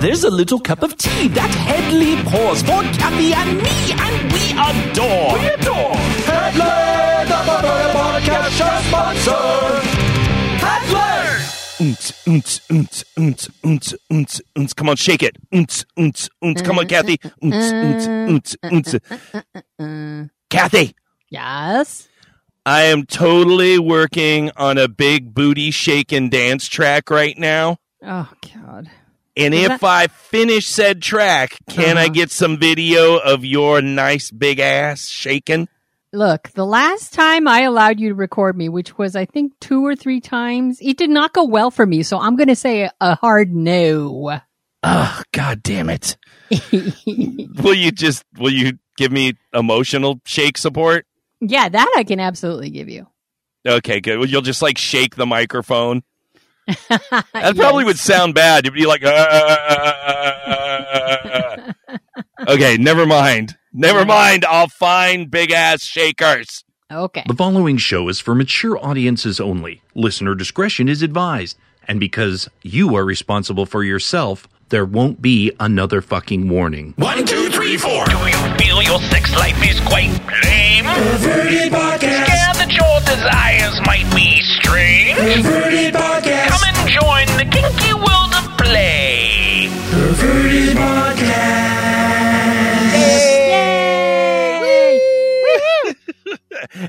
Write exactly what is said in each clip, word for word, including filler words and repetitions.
there's a little cup of tea that Headley pours for Kathy and me, and we adore. We adore. Headley, the Perverted Podcast show sponsor. Headley. Unts, unts, unts, unts, unts, unts, unts. Come on, shake it. Unts, unts, unts. Come on, Kathy. Unts, unts, unts, unts. Kathy. Yes? I am totally working on a big booty shake and dance track right now. Oh, God. And Is if that... I finish said track, can uh-huh. I get some video of your nice big ass shaking? Look, the last time I allowed you to record me, which was, I think, two or three times, it did not go well for me. So I'm going to say a hard no. Oh, God damn it. Will you just, will you give me emotional shake support? Yeah, that I can absolutely give you. Okay, good. Well, you'll just like shake the microphone. That yes. probably would sound bad. You'd be like, uh, uh, uh, uh. Okay, never mind. Never mind, I'll find big-ass shakers. Okay. The following show is for mature audiences only. Listener discretion is advised. And because you are responsible for yourself, there won't be another fucking warning. One, two, three, four. Do you feel your sex life is quite lame? Perverted Podcast. Scared that your desires might be strange? Perverted Podcast. Come and join the kinky world of play. Perverted Podcast. Hey.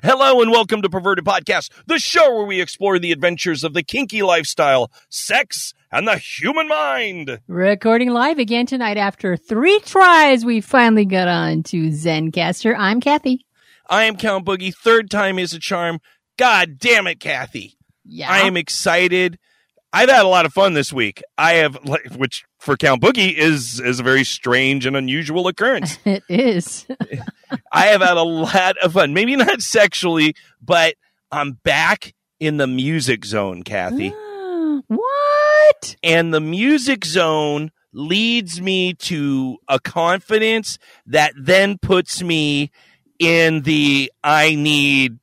Hello and welcome to Perverted Podcast, the show where we explore the adventures of the kinky lifestyle, sex, and the human mind. Recording live again tonight after three tries, we finally got on to Zencastr. I'm Kathy. I am Count Boogie. Third time is a charm. God damn it, Kathy. Yeah. I am excited. I've had a lot of fun this week. I have, which for Count Boogie is is a very strange and unusual occurrence. It is. I have had a lot of fun. Maybe not sexually, but I'm back in the music zone, Kathy. What? And the music zone leads me to a confidence that then puts me in the I need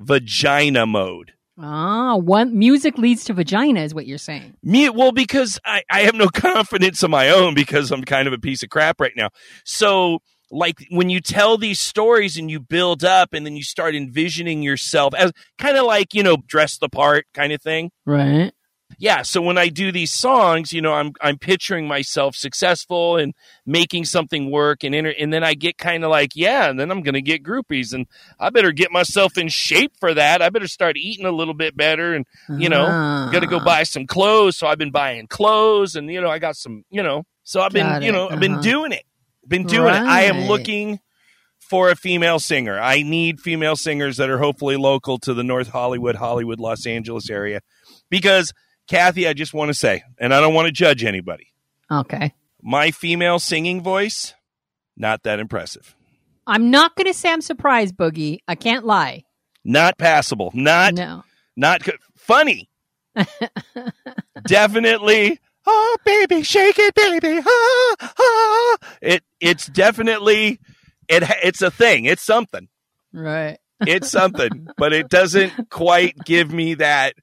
vagina mode. Ah, one music leads to vagina is what you're saying. Me, well, because I, I have no confidence of my own because I'm kind of a piece of crap right now. So, like, when you tell these stories and you build up and then you start envisioning yourself as kind of like, you know, dress the part kind of thing. Right. Yeah. So when I do these songs, you know, I'm I'm picturing myself successful and making something work, and inter- and then I get kind of like, yeah, and then I'm going to get groupies, and I better get myself in shape for that. I better start eating a little bit better, and you know, uh. got to go buy some clothes. So I've been buying clothes, and you know, I got some, you know, so I've got been, it. you know, uh-huh. I've been doing it, been doing right. it. I am looking for a female singer. I need female singers that are hopefully local to the North Hollywood, Hollywood, Los Angeles area, because. Kathy, I just want to say, and I don't want to judge anybody. Okay. My female singing voice, not that impressive. I'm not going to say I'm surprised, Boogie. I can't lie. Not passable. Not, no. not co- funny. Definitely. Oh, baby, shake it, baby. Oh, oh. It, it's definitely, it, it's a thing. It's something. Right. It's something, but it doesn't quite give me that.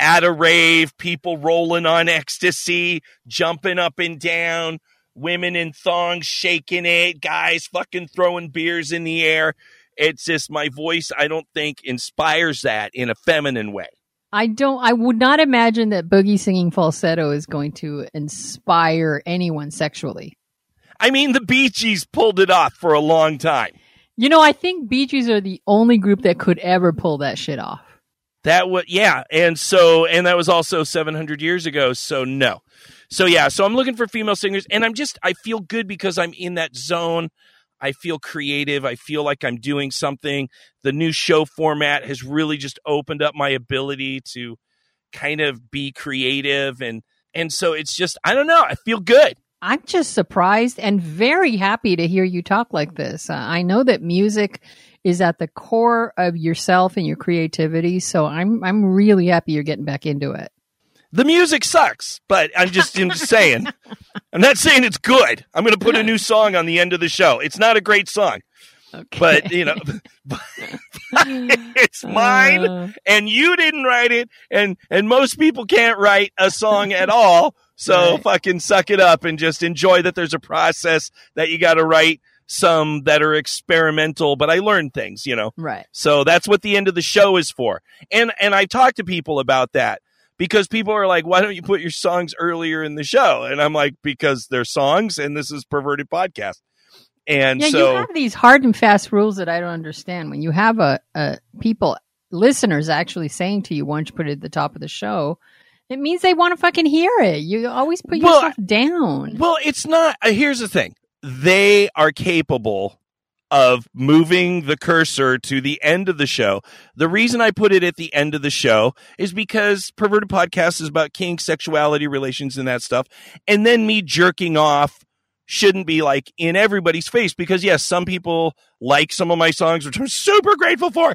At a rave, people rolling on ecstasy, jumping up and down, women in thongs shaking it, guys fucking throwing beers in the air. It's just my voice, I don't think, inspires that in a feminine way. I don't, I would not imagine that Boogie singing falsetto is going to inspire anyone sexually. I mean, the Bee Gees pulled it off for a long time. You know, I think Bee Gees are the only group that could ever pull that shit off. That was, yeah. And so, and that was also seven hundred years ago. So no. So yeah. So I'm looking for female singers, and I'm just, I feel good because I'm in that zone. I feel creative. I feel like I'm doing something. The new show format has really just opened up my ability to kind of be creative. And, and so it's just, I don't know. I feel good. I'm just surprised and very happy to hear you talk like this. Uh, I know that music is at the core of yourself and your creativity, so I'm I'm really happy you're getting back into it. The music sucks, but I'm just, I'm just saying. I'm not saying it's good. I'm going to put a new song on the end of the show. It's not a great song, okay. But you know, but, but it's mine, uh... and you didn't write it, and and most people can't write a song at all. So right. fucking suck it up and just enjoy that there's a process that you got to write. Some that are experimental, but I learned things, you know? Right. So that's what the end of the show is for. And and I talk to people about that because people are like, why don't you put your songs earlier in the show? And I'm like, because they're songs and this is Perverted Podcast. And yeah, so you have these hard and fast rules that I don't understand. When you have a, a people, listeners actually saying to you, why don't you put it at the top of the show? It means they want to fucking hear it. You always put well, yourself down. Well, it's not. Uh, here's the thing. They are capable of moving the cursor to the end of the show. The reason I put it at the end of the show is because Perverted Podcast is about kink, sexuality, relations, and that stuff. And then me jerking off shouldn't be like in everybody's face because, yes, some people like some of my songs, which I'm super grateful for,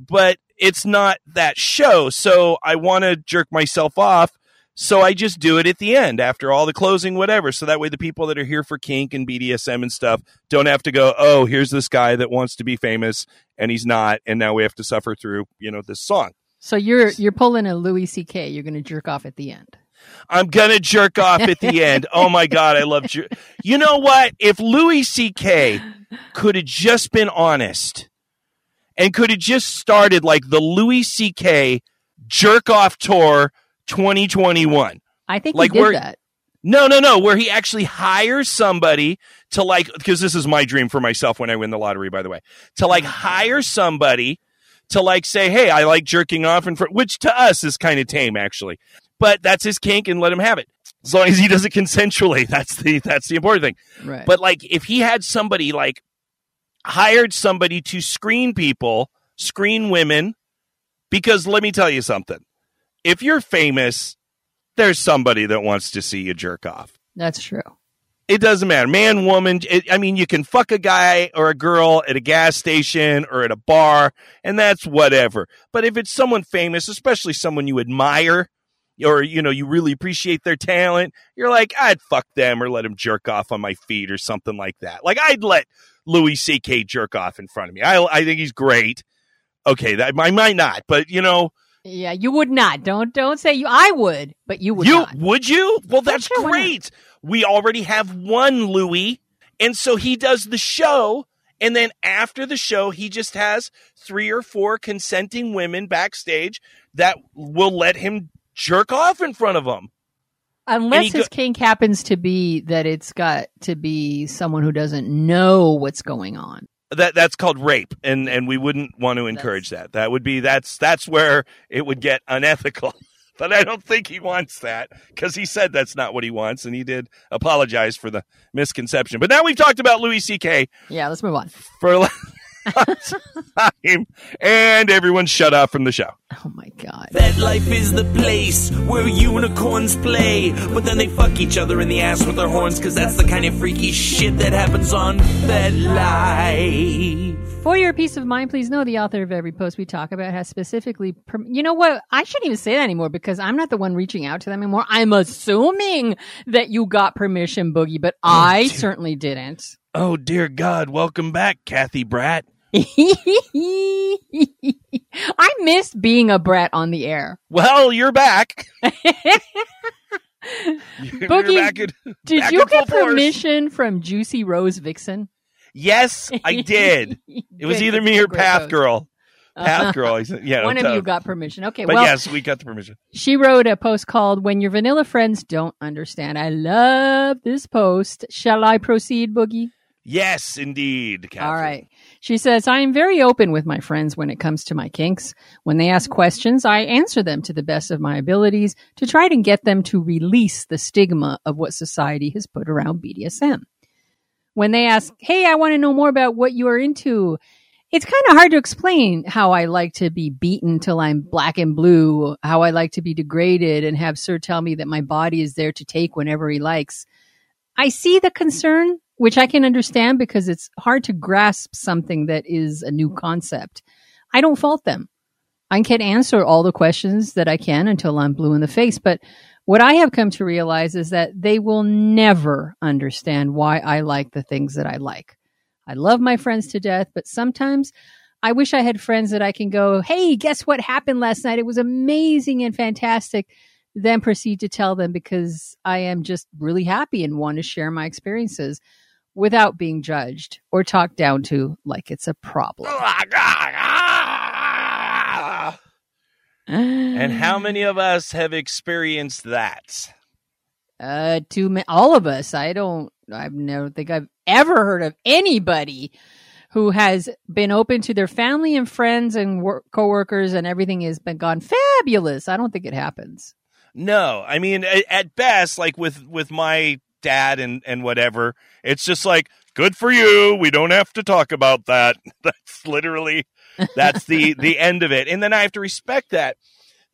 but it's not that show. So I want to jerk myself off. So I just do it at the end after all the closing, whatever. So that way the people that are here for kink and B D S M and stuff don't have to go, oh, here's this guy that wants to be famous and he's not. And now we have to suffer through, you know, this song. So you're you're pulling a Louis C K. You're going to jerk off at the end. I'm going to jerk off at the end. Oh, my God. I love jer- You know what? If Louis C K could have just been honest and could have just started like the Louis C K jerk off tour twenty twenty-one. I think like he did where, that. No, no, no. Where he actually hires somebody to like, because this is my dream for myself when I win the lottery, by the way, to like hire somebody to like say, hey, I like jerking off in front, which to us is kind of tame actually, but that's his kink and let him have it. As long as he does it consensually. That's the, that's the important thing. Right. But like, if he had somebody like hired somebody to screen people, screen women, because let me tell you something. If you're famous, there's somebody that wants to see you jerk off. That's true. It doesn't matter. Man, woman. It, I mean, you can fuck a guy or a girl at a gas station or at a bar, and that's whatever. But if it's someone famous, especially someone you admire or, you know, you really appreciate their talent, you're like, I'd fuck them or let them jerk off on my feet or something like that. Like, I'd let Louis C K jerk off in front of me. I, I think he's great. Okay, that, I might not, but, you know. Yeah, you would not. Don't don't say you. I would, but you would you, not. Would you? Well, that's sure, great. We already have one Louis. And so he does the show. And then after the show, he just has three or four consenting women backstage that will let him jerk off in front of them. Unless his go- kink happens to be that it's got to be someone who doesn't know what's going on. That that's called rape, and, and we wouldn't want to encourage that's, that. That would be that's that's where it would get unethical. But I don't think he wants that because he said that's not what he wants, and he did apologize for the misconception. But now we've talked about Louis C K. Yeah, let's move on for a long time, and everyone shut up from the show. Oh my God! FetLife is the place where unicorns play, but then they fuck each other in the ass with their horns because that's the kind of freaky shit that happens on FetLife. For your peace of mind, please know the author of every post we talk about has specifically. Per- you know what? I shouldn't even say that anymore because I'm not the one reaching out to them anymore. I'm assuming that you got permission, Boogie, but oh, I dear. certainly didn't. Oh dear God! Welcome back, Kathy Bratt. I miss being a brat on the air. Well, you're back. you're Boogie, back at, did back you get permission force. From Juicy Rose Vixen? Yes, I did. It was either me or Path Girl. Path Girl. Yeah, one of tough. You got permission. Okay, but well, yes, we got the permission. She wrote a post called "When Your Vanilla Friends Don't Understand." I love this post. Shall I proceed, Boogie? Yes, indeed, Kathy. All right. She says, I am very open with my friends when it comes to my kinks. When they ask questions, I answer them to the best of my abilities to try to get them to release the stigma of what society has put around B D S M. When they ask, hey, I want to know more about what you are into, it's kind of hard to explain how I like to be beaten till I'm black and blue, how I like to be degraded and have Sir tell me that my body is there to take whenever he likes. I see the concern, which I can understand because it's hard to grasp something that is a new concept. I don't fault them. I can answer all the questions that I can until I'm blue in the face. But what I have come to realize is that they will never understand why I like the things that I like. I love my friends to death, but sometimes I wish I had friends that I can go, hey, guess what happened last night? It was amazing and fantastic. then proceed to tell them because I am just really happy and want to share my experiences without being judged or talked down to like it's a problem. And how many of us have experienced that? Uh, too many. All of us. I don't. I never think I've ever heard of anybody who has been open to their family and friends and work, coworkers, and everything has been gone fabulous. I don't think it happens. No, I mean, at best, like with with my dad and and whatever, it's just like, good for you. We don't have to talk about that. That's literally that's the the end of it. And then I have to respect that.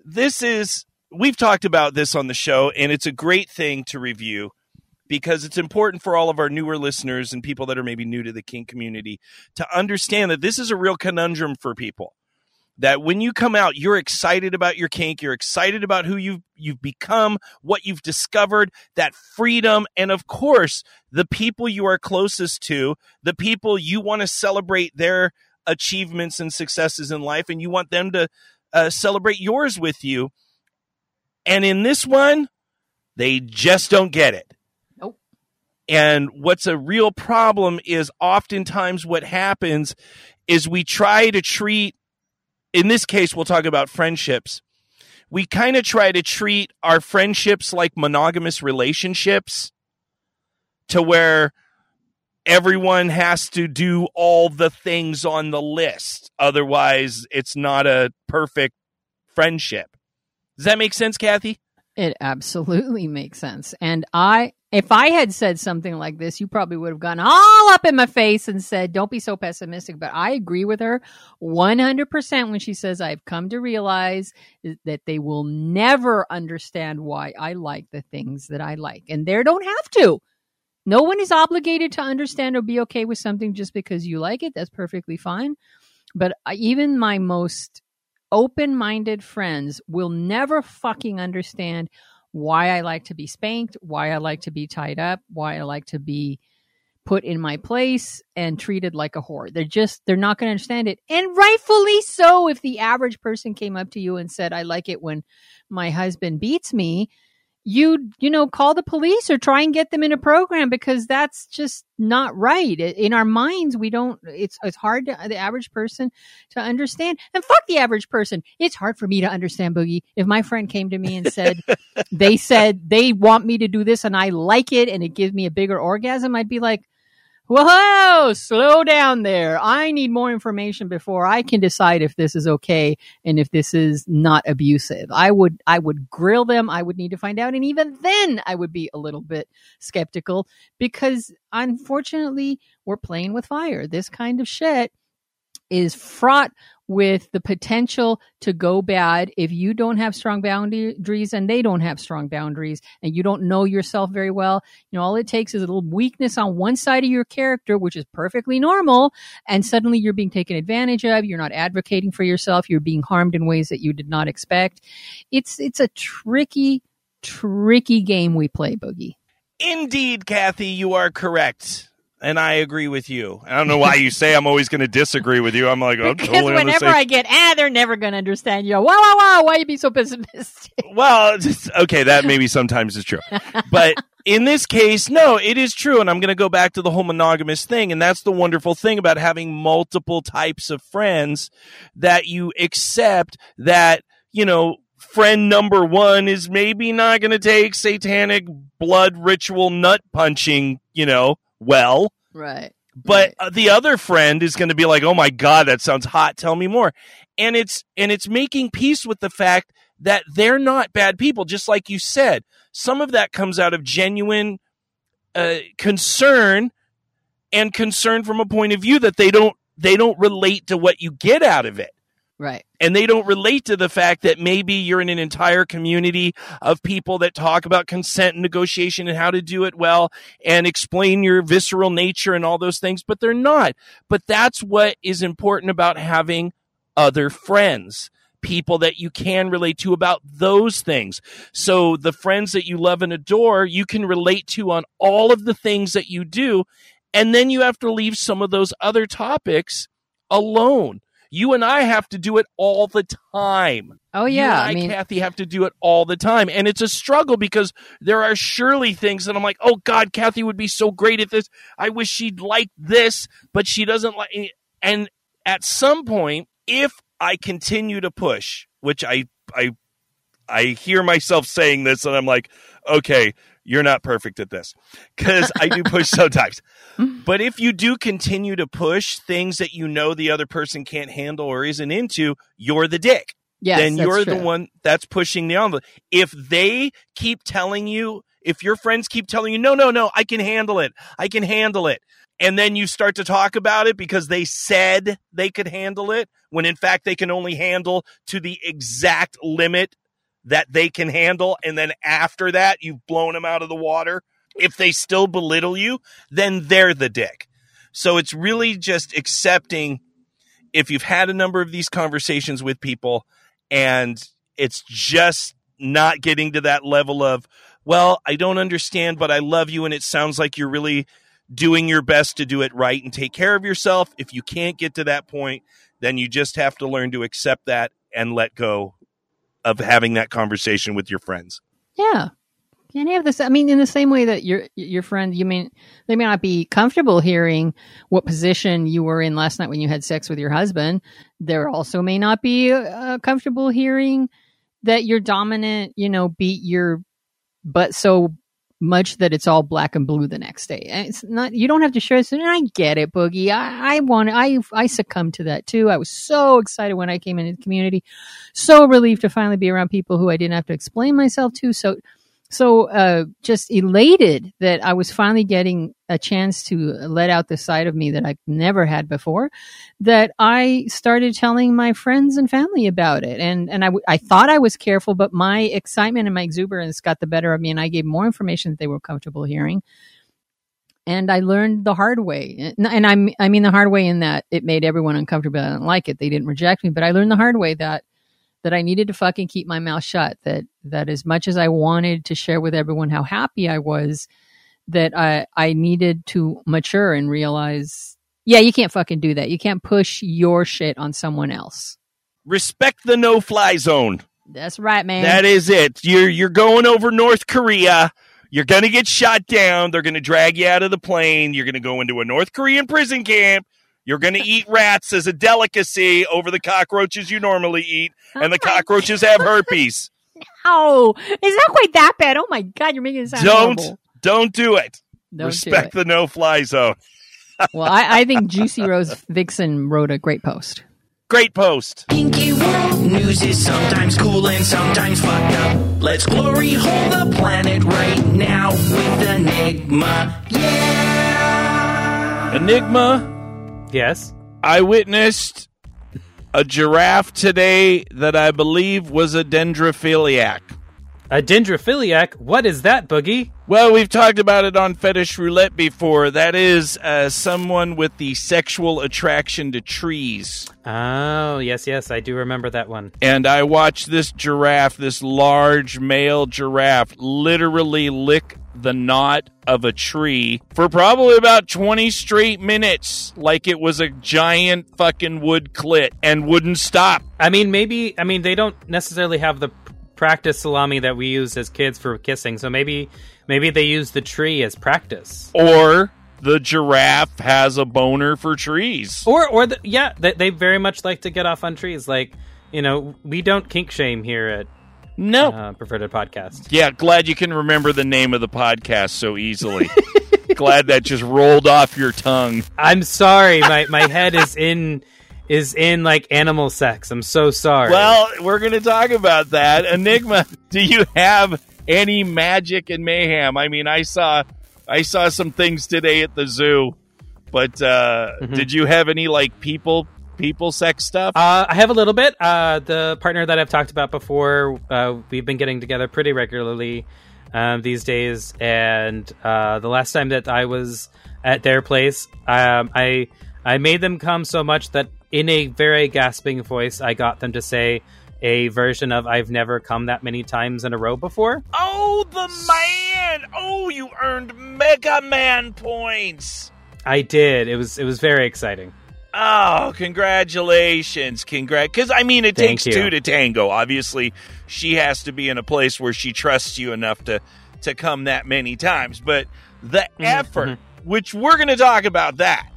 This is. We've talked about this on the show, and it's a great thing to review because it's important for all of our newer listeners and people that are maybe new to the kink community to understand that this is a real conundrum for people. That when you come out, you're excited about your kink, you're excited about who you've, you've become, what you've discovered, that freedom, and of course, the people you are closest to, the people you want to celebrate their achievements and successes in life, and you want them to uh, celebrate yours with you. And in this one, they just don't get it. Nope. And what's a real problem is oftentimes what happens is we try to treat, in this case, we'll talk about friendships. We kind of try to treat our friendships like monogamous relationships to where everyone has to do all the things on the list. Otherwise, it's not a perfect friendship. Does that make sense, Kathy? It absolutely makes sense. And I, if I had said something like this, you probably would have gone all up in my face and said, don't be so pessimistic. But I agree with her one hundred percent when she says, I've come to realize that they will never understand why I like the things that I like. And they don't have to. No one is obligated to understand or be okay with something just because you like it. That's perfectly fine. But even my most open-minded friends will never fucking understand why I like to be spanked, why I like to be tied up, why I like to be put in my place and treated like a whore. They're just, they're not going to understand it. And rightfully so. If the average person came up to you and said, I like it when my husband beats me, you, you know, call the police or try and get them in a program because that's just not right. In our minds, we don't, it's it's hard to the average person to understand. And fuck the average person. It's hard for me to understand, Boogie. If my friend came to me and said, they said they want me to do this and I like it and it gives me a bigger orgasm, I'd be like, whoa, slow down there. I need more information before I can decide if this is okay and if this is not abusive. I would I would grill them. I would need to find out. And even then I would be a little bit skeptical because unfortunately we're playing with fire. This kind of shit is fraught with the potential to go bad if you don't have strong boundaries and they don't have strong boundaries and you don't know yourself very well. You know, all it takes is a little weakness on one side of your character, which is perfectly normal. And suddenly you're being taken advantage of. You're not advocating for yourself. You're being harmed in ways that you did not expect. It's, it's a tricky, tricky game we play, Boogie. Indeed, Kathy, you are correct. And I agree with you. I don't know why you say I'm always going to disagree with you. I'm like, I'm because totally whenever I get, ah, they're never going to understand you. Wow, wow, wow! Why you be so pessimistic? Well, just, okay, that maybe sometimes is true, but in this case, no, it is true. And I'm going to go back to the whole monogamous thing, and that's the wonderful thing about having multiple types of friends that you accept that you know. Friend number one is maybe not going to take satanic blood ritual nut punching, you know. Well, right. But right. The other friend is going to be like, "Oh my God, that sounds hot. Tell me more." And it's and it's making peace with the fact that they're not bad people, just like you said. Some of that comes out of genuine uh, concern and concern from a point of view that they don't they don't relate to what you get out of it. Right. And they don't relate to the fact that maybe you're in an entire community of people that talk about consent and negotiation and how to do it well and explain your visceral nature and all those things, but they're not. But that's what is important about having other friends, people that you can relate to about those things. So the friends that you love and adore, you can relate to on all of the things that you do. And then you have to leave some of those other topics alone. You and I have to do it all the time. Oh, yeah. You and I, I mean, Kathy, have to do it all the time. And it's a struggle because there are surely things that I'm like, oh, God, Kathy would be so great at this. I wish she'd like this, but she doesn't like it. And at some point, if I continue to push, which I, I, I hear myself saying this and I'm like, okay, you're not perfect at this, because I do push sometimes. But if you do continue to push things that you know the other person can't handle or isn't into, you're the dick. Yes, then you're true. The one that's pushing the envelope. If they keep telling you, if your friends keep telling you, no, no, no, I can handle it. I can handle it. And then you start to talk about it because they said they could handle it, when in fact they can only handle to the exact limit that they can handle. And then after that, you've blown them out of the water. If they still belittle you, then they're the dick. So it's really just accepting, if you've had a number of these conversations with people and it's just not getting to that level of, well, I don't understand, but I love you. And it sounds like you're really doing your best to do it right and take care of yourself. If you can't get to that point, then you just have to learn to accept that and let go of having that conversation with your friends. Yeah. Can you have this? I mean, in the same way that your your friend, you mean, they may not be comfortable hearing what position you were in last night when you had sex with your husband. They also may not be uh, comfortable hearing that you're dominant, you know, beat your butt so much that it's all black and blue the next day. And it's not, you don't have to share this. And I get it, Boogie. I, I want, I, I succumbed to that too. I was so excited when I came into the community. So relieved to finally be around people who I didn't have to explain myself to. So, So uh, just elated that I was finally getting a chance to let out the side of me that I never had before, that I started telling my friends and family about it. And and I, w- I thought I was careful, but my excitement and my exuberance got the better of me, and I gave more information that they were comfortable hearing. And I learned the hard way. And I'm, I mean the hard way in that it made everyone uncomfortable. I didn't like it. They didn't reject me, but I learned the hard way that that I needed to fucking keep my mouth shut, that that as much as I wanted to share with everyone how happy I was, that I, I needed to mature and realize, yeah, you can't fucking do that. You can't push your shit on someone else. Respect the no-fly zone. That's right, man. That is it. You're, you're going over North Korea. You're going to get shot down. They're going to drag you out of the plane. You're going to go into a North Korean prison camp. You're going to eat rats as a delicacy over the cockroaches you normally eat, and the cockroaches have herpes. No, it's not quite that bad. Oh, my God, you're making it sound don't, horrible. Don't do it. Don't Respect do it. The no-fly zone. Well, I, I think Juicy Rose Vixen wrote a great post. Great post. Pinky World News is sometimes cool and sometimes fucked up. Let's glory hole the planet right now with Enigma. Yeah. Enigma. Yes. I witnessed a giraffe today that I believe was a dendrophiliac. A dendrophiliac? What is that, Boogie? Well, we've talked about it on Fetish Roulette before. That is uh, someone with the sexual attraction to trees. Oh, yes, yes. I do remember that one. And I watched this giraffe, this large male giraffe, literally lick the knot of a tree for probably about twenty straight minutes, like it was a giant fucking wood clit, and wouldn't stop. I mean, maybe, I mean, they don't necessarily have the practice salami that we use as kids for kissing, so maybe maybe they use the tree as practice. Or the giraffe has a boner for trees. Or, or the, yeah, they, they very much like to get off on trees. Like, you know, we don't kink shame here at No. Uh, Perverted Podcast. Yeah, glad you can remember the name of the podcast so easily. Glad that just rolled off your tongue. I'm sorry. My my head is in is in like animal sex. I'm so sorry. Well, we're going to talk about that. Enigma, do you have any magic and mayhem? I mean, I saw I saw some things today at the zoo, but uh, mm-hmm. did you have any like people people sex stuff? Uh, I have a little bit. Uh, the partner that I've talked about before, uh, we've been getting together pretty regularly um, these days. And uh, the last time that I was at their place, um, I I made them come so much that in a very gasping voice, I got them to say a version of "I've never come that many times in a row before." Oh, the man! Oh, you earned Mega Man points! I did. It was it was very exciting. Oh, congratulations. Congrat. Because, I mean, it Thank takes you. two to tango. Obviously, she has to be in a place where she trusts you enough to, to come that many times. But the mm-hmm. effort, mm-hmm. which we're going to talk about that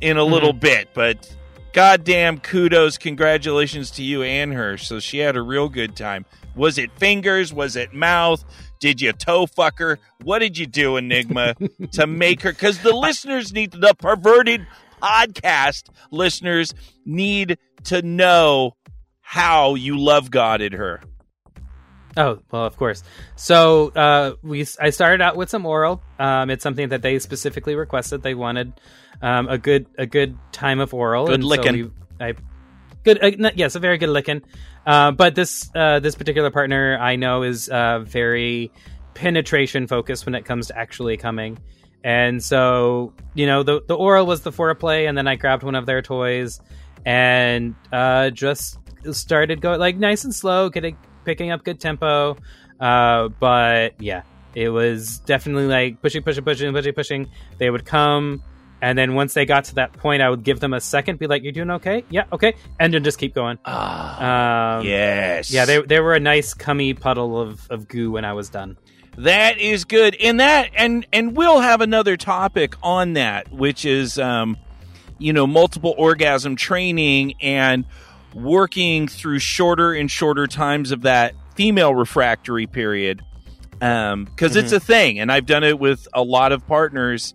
in a mm-hmm. little bit. But goddamn kudos. Congratulations to you and her. So she had a real good time. Was it fingers? Was it mouth? Did you toe fuck her? What did you do, Enigma, to make her? Because the listeners need the perverted... podcast listeners need to know how you love Godded her. Oh, well, of course. So uh, we I started out with some oral. Um, it's something that they specifically requested. They wanted um, a good a good time of oral. Good and licking. So we, I, good, uh, yes, a very good licking. Uh, but this uh, this particular partner I know is uh, very penetration focused when it comes to actually coming. And so, you know, the the oral was the foreplay, and then I grabbed one of their toys and uh, just started going like nice and slow, getting picking up good tempo. Uh, but yeah, it was definitely like pushing, pushing, pushing, pushing, pushing. They would come, and then once they got to that point, I would give them a second, be like, "You're doing okay? Yeah, okay," and then just keep going. Oh, um, yes, yeah. They they were a nice cummy puddle of of goo when I was done. That is good. And that, and, and we'll have another topic on that, which is, um, you know, multiple orgasm training and working through shorter and shorter times of that female refractory period. Um, 'cause mm-hmm. it's a thing, and I've done it with a lot of partners,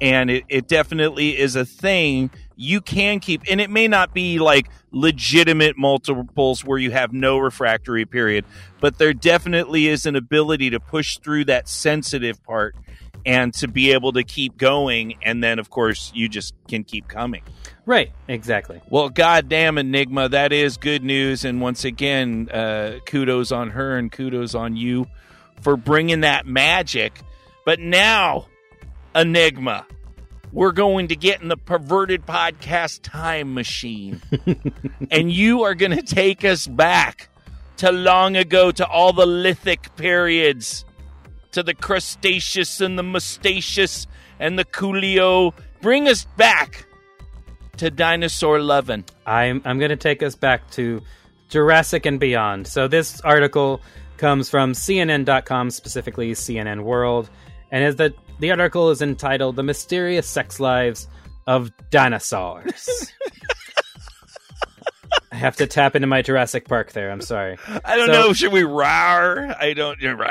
and it, it definitely is a thing you can keep. And it may not be like legitimate multiples where you have no refractory period, but there definitely is an ability to push through that sensitive part and to be able to keep going. And then, of course, you just can keep coming. Right. Exactly. Well, goddamn, Enigma, that is good news. And once again, uh, kudos on her and kudos on you for bringing that magic. But now, Enigma, we're going to get in the perverted podcast time machine. And you are going to take us back to long ago, to all the lithic periods, to the crustaceous and the mustaceous and the coolio. Bring us back to dinosaur lovin'. I'm, I'm going to take us back to Jurassic and beyond. So this article comes from C N N dot com, specifically C N N World. And is the, the article is entitled "The Mysterious Sex Lives of Dinosaurs." I have to tap into my Jurassic Park there. I'm sorry. I don't so, know. Should we rawr? I don't. Rawr,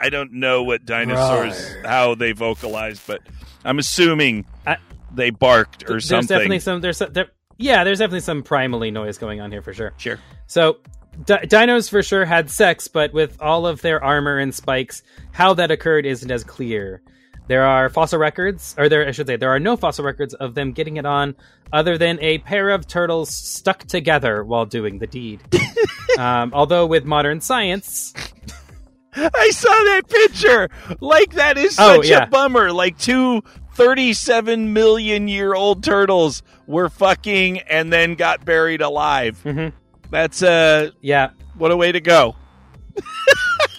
I don't know what dinosaurs rawr. how they vocalized, but I'm assuming I, they barked or there's something. Definitely some. There's there, yeah. There's definitely some primally noise going on here for sure. Sure. So. D- dinos for sure had sex, but with all of their armor and spikes, how that occurred isn't as clear. There are fossil records, or there I should say, there are no fossil records of them getting it on, other than a pair of turtles stuck together while doing the deed. um, although with modern science... I saw that picture! Like, that is such oh, yeah. a bummer. Like, two thirty-seven million year old turtles were fucking and then got buried alive. Mm-hmm. That's uh yeah. What a way to go!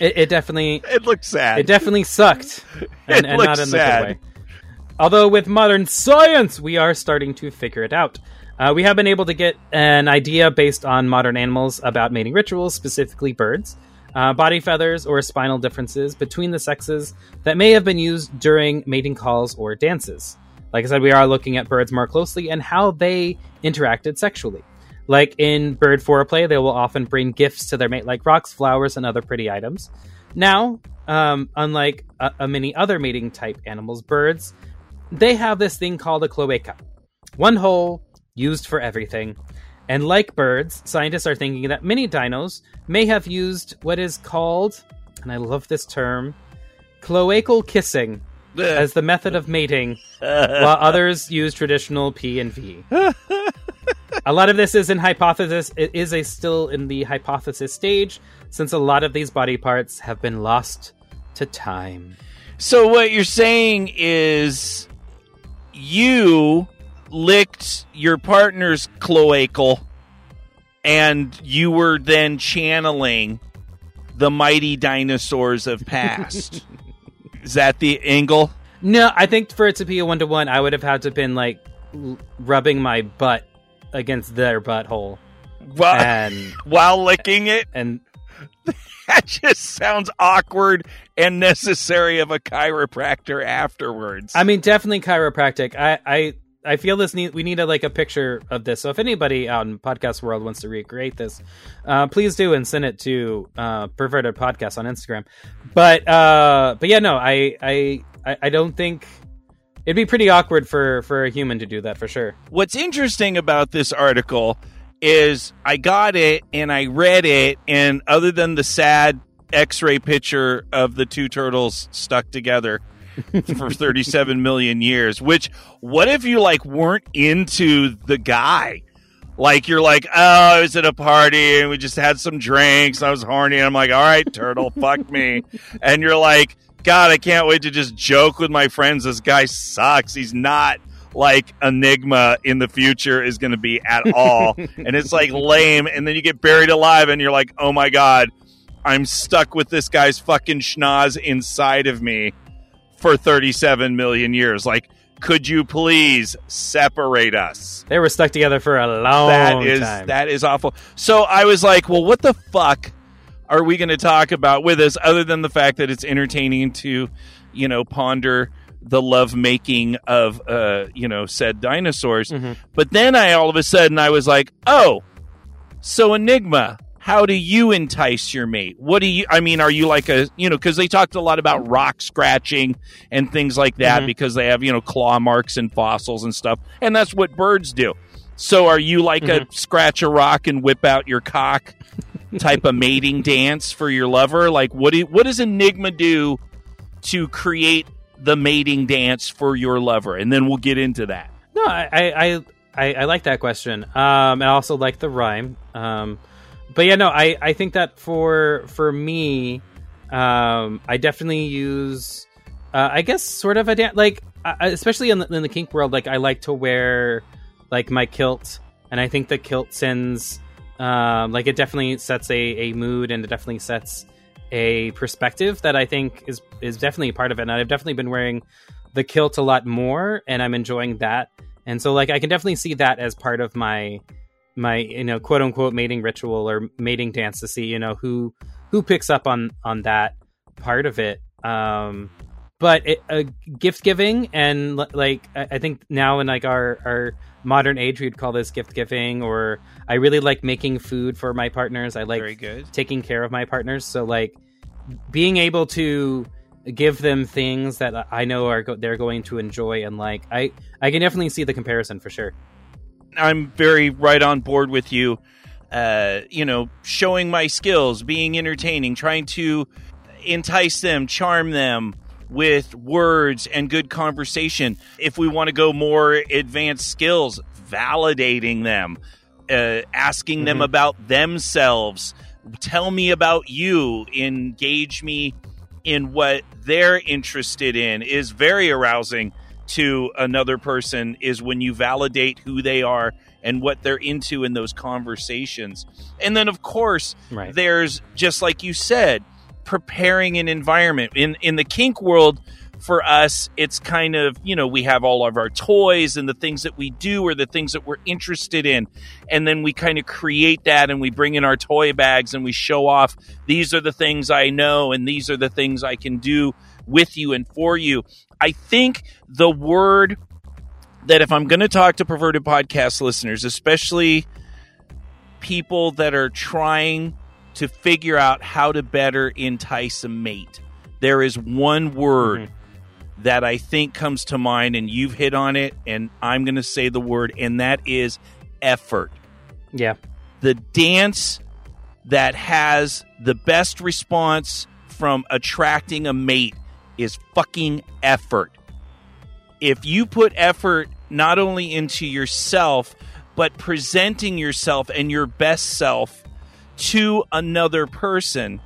it, it definitely it looks sad. It definitely sucked, and, and not in sad. the good way. Although with modern science, we are starting to figure it out. Uh, we have been able to get an idea based on modern animals about mating rituals, specifically birds, uh, body feathers, or spinal differences between the sexes that may have been used during mating calls or dances. Like I said, we are looking at birds more closely and how they interacted sexually. Like in bird foreplay, they will often bring gifts to their mate, like rocks, flowers, and other pretty items. Now, um, unlike uh, many other mating-type animals, birds, they have this thing called a cloaca. One hole, used for everything. And like birds, scientists are thinking that many dinos may have used what is called, and I love this term, cloacal kissing, as the method of mating, while others use traditional P and V. A lot of this is in hypothesis. It is a still in the hypothesis stage, since a lot of these body parts have been lost to time. So what you're saying is you licked your partner's cloacal, and you were then channeling the mighty dinosaurs of past. Is that the angle? No, I think for it to be a one-to-one, I would have had to have been like l- rubbing my butt against their butthole. While, and, while licking it? And that just sounds awkward and necessary of a chiropractor afterwards. I mean, definitely chiropractic. I, I, I feel this need, we need a, like a picture of this. So if anybody out in podcast world wants to recreate this, uh, please do and send it to uh, Perverted Podcast on Instagram. But uh, but yeah, no, I, I I don't think it'd be pretty awkward for for a human to do that for sure. What's interesting about this article is I got it and I read it, and other than the sad X-ray picture of the two turtles stuck together for thirty-seven million years, which, what if you like weren't into the guy? Like, you're like, oh, I was at a party and we just had some drinks. I was horny. And I'm like, all right, turtle, fuck me. And you're like, God, I can't wait to just joke with my friends. This guy sucks. He's not like Enigma in the future is going to be at all. And it's like lame. And then you get buried alive and you're like, oh my God, I'm stuck with this guy's fucking schnoz inside of me for thirty-seven million years. Like, could you please separate us? They were stuck together for a long that is, time. That is awful. So I was like, well, what the fuck are we going to talk about with us other than the fact that it's entertaining to, you know, ponder the lovemaking of, uh, you know, said dinosaurs. Mm-hmm. But then I all of a sudden I was like, oh, so Enigma, how do you entice your mate? What do you, I mean, are you like a, you know, because they talked a lot about rock scratching and things like that, mm-hmm. because they have, you know, claw marks and fossils and stuff. And that's what birds do. So are you like mm-hmm. a scratch a rock and whip out your cock type of mating dance for your lover? Like, what do, what does Enigma do to create the mating dance for your lover? And then we'll get into that. No, I I, I, I like that question. Um, I also like the rhyme. Um, but yeah, no, I, I think that for for me, um, I definitely use, uh, I guess, sort of a dance. Like, I, especially in the, in the kink world, like I like to wear like my kilt, and I think the kilt sends, um, like it definitely sets a, a mood, and it definitely sets a perspective that I think is is definitely part of it. And I've definitely been wearing the kilt a lot more, and I'm enjoying that. And so, like, I can definitely see that as part of my my you know, quote unquote mating ritual or mating dance, to see, you know, who who picks up on on that part of it. Um, but it, uh, gift giving, and like I, I think now in like our our modern age, we'd call this gift giving. Or I really like making food for my partners. I like Very good. taking care of my partners. So like being able to give them things that I know are go- they're going to enjoy, and like I I can definitely see the comparison for sure. I'm very right on board with you. Uh, you know, showing my skills, being entertaining, trying to entice them, charm them with words and good conversation. If we want to go more advanced skills, validating them, uh, asking mm-hmm. them about themselves, tell me about you, engage me in what they're interested in, is very arousing to another person, is when you validate who they are and what they're into in those conversations. And then, of course, right. there's, just like you said, preparing an environment. In in the kink world, for us, it's kind of, you know, we have all of our toys, and the things that we do or the things that we're interested in, and then we kind of create that, and we bring in our toy bags and we show off, these are the things I know and these are the things I can do with you and for you. I think the word that, if I'm going to talk to Perverted Podcast listeners, especially people that are trying to figure out how to better entice a mate, there is one word mm-hmm. that I think comes to mind, and you've hit on it, and I'm going to say the word, and that is effort. Yeah. The dance that has the best response from attracting a mate is fucking effort. If you put effort not only into yourself, but presenting yourself and your best self to another person,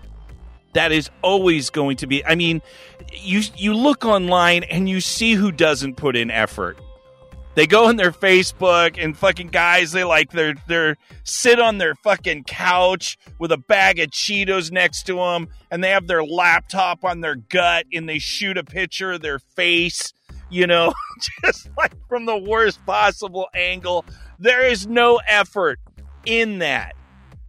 that is always going to be, I mean, you you look online and you see who doesn't put in effort. They go on their Facebook, and fucking guys, they like they're they're sit on their fucking couch with a bag of Cheetos next to them, and they have their laptop on their gut, and they shoot a picture of their face, you know, just like from the worst possible angle. There is no effort in that.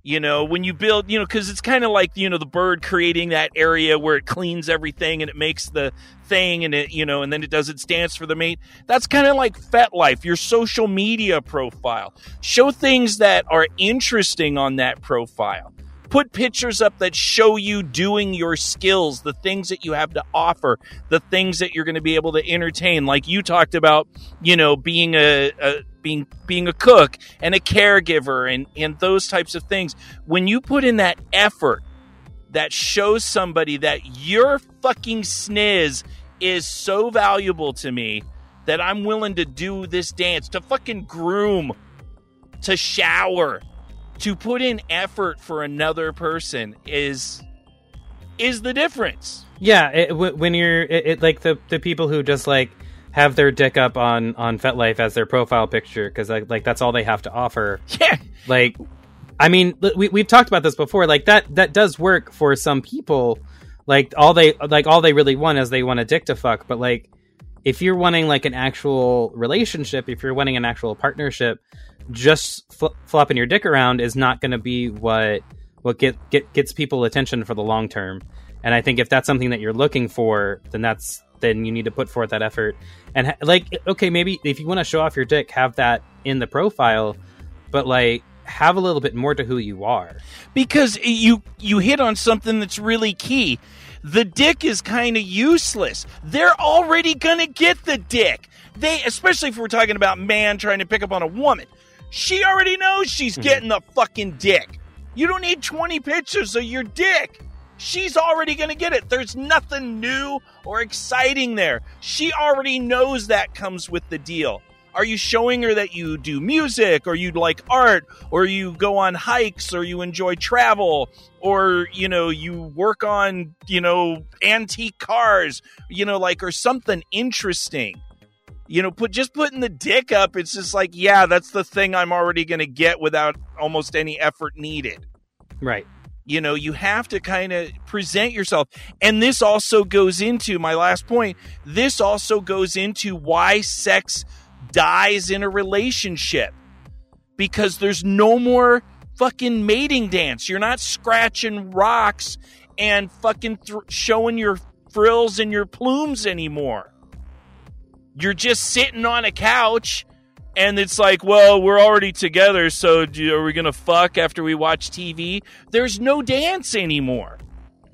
You know, when you build, you know, because it's kind of like, you know, the bird creating that area where it cleans everything and it makes the thing and it, you know, and then it does its dance for the mate. That's kind of like FetLife, your social media profile. Show things that are interesting on that profile. Put pictures up that show you doing your skills, the things that you have to offer, the things that you're going to be able to entertain. Like you talked about, you know, being a... a being being a cook and a caregiver and, and those types of things. When you put in that effort, that shows somebody that your fucking sniz is so valuable to me that I'm willing to do this dance, to fucking groom, to shower, to put in effort for another person is is the difference. Yeah, it, when you're it, it, like the, the people who just like, have their dick up on, on FetLife as their profile picture because like, like that's all they have to offer. Yeah. Like, I mean, we we've talked about this before. Like that that does work for some people. Like all they like all they really want is they want a dick to fuck. But like, if you're wanting like an actual relationship, if you're wanting an actual partnership, just fl- flopping your dick around is not going to be what what get, get gets people attention for the long term. And I think if that's something that you're looking for, then that's. Then you need to put forth that effort. And like, okay, maybe if you want to show off your dick, have that in the profile, but like have a little bit more to who you are. Because you you hit on something that's really key. The dick is kind of useless. They're already going to get the dick. They, especially if we're talking about man trying to pick up on a woman. She already knows she's mm-hmm. getting the fucking dick. You don't need twenty pictures of your dick. She's already going to get it. There's nothing new or exciting there. She already knows that comes with the deal. Are you showing her that you do music or you like art or you go on hikes or you enjoy travel or, you know, you work on, you know, antique cars, you know, like or something interesting? You know, put just putting the dick up. It's just like, yeah, that's the thing I'm already going to get without almost any effort needed. Right. You know, you have to kind of present yourself. And this also goes into my last point. This also goes into why sex dies in a relationship. Because there's no more fucking mating dance. You're not scratching rocks and fucking th- showing your frills and your plumes anymore. You're just sitting on a couch and it's like, well, we're already together, so do, are we going to fuck after we watch T V? There's no dance anymore.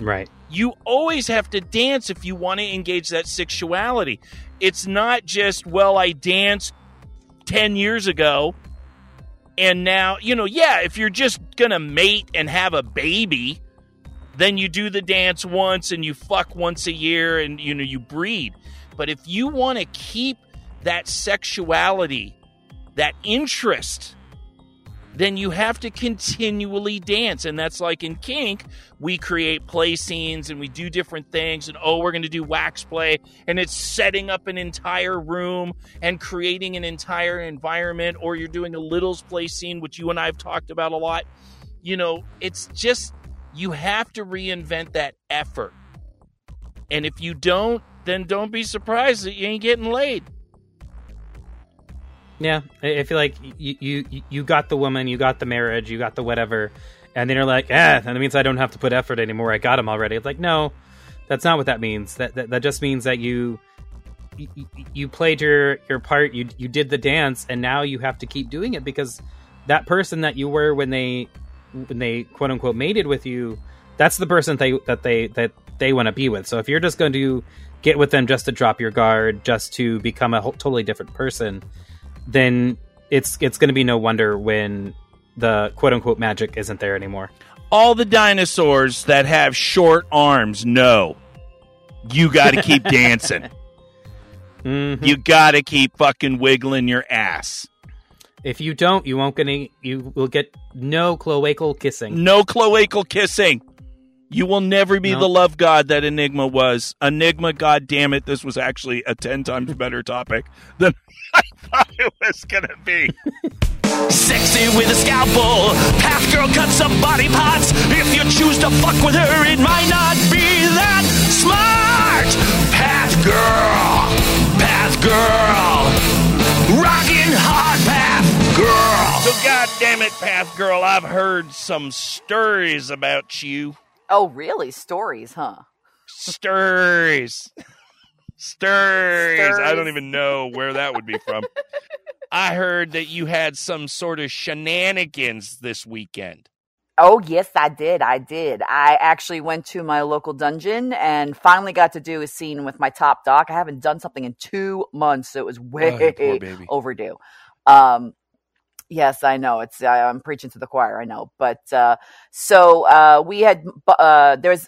Right. You always have to dance if you want to engage that sexuality. It's not just, well, I danced ten years ago, and now, you know, yeah, if you're just going to mate and have a baby, then you do the dance once and you fuck once a year and, you know, you breed. But if you want to keep that sexuality, that interest, then you have to continually dance. And that's like in kink, we create play scenes and we do different things. And, oh, we're going to do wax play. And it's setting up an entire room and creating an entire environment. Or you're doing a littles play scene, which you and I have talked about a lot. You know, it's just, you have to reinvent that effort. And if you don't, then don't be surprised that you ain't getting laid. Yeah, I feel like you, you you got the woman, you got the marriage, you got the whatever, and then you're like, eh, that means I don't have to put effort anymore. I got him already. It's like, no, that's not what that means. That that, that just means that you, you you played your your part, you you did the dance, and now you have to keep doing it because that person that you were when they when they quote unquote mated with you, that's the person they that they that they want to be with. So if you're just going to get with them just to drop your guard, just to become a whole, totally different person, then it's it's going to be no wonder when the quote-unquote magic isn't there anymore. All the dinosaurs that have short arms know you got to keep dancing. Mm-hmm. You got to keep fucking wiggling your ass. If you don't, you won't gonna you will get no cloacal kissing. No cloacal kissing. You will never be nope. the love god that Enigma was. Enigma, goddammit, this was actually a ten times better topic than I thought it was going to be. Sexy with a scalpel, Path Girl cuts up body parts. If you choose to fuck with her, it might not be that smart. Path Girl, Path Girl. damn it, Path Girl, I've heard some stories about you. Oh, really? Stories, huh? Stories. Stories. I don't even know where that would be from. I heard that you had some sort of shenanigans this weekend. Oh, yes, I did. I did. I actually went to my local dungeon and finally got to do a scene with my top doc. I haven't done something in two months. So it was way oh, overdue. Um, yes, I know. It's I, I'm preaching to the choir. I know. But uh, so uh, we had uh, there's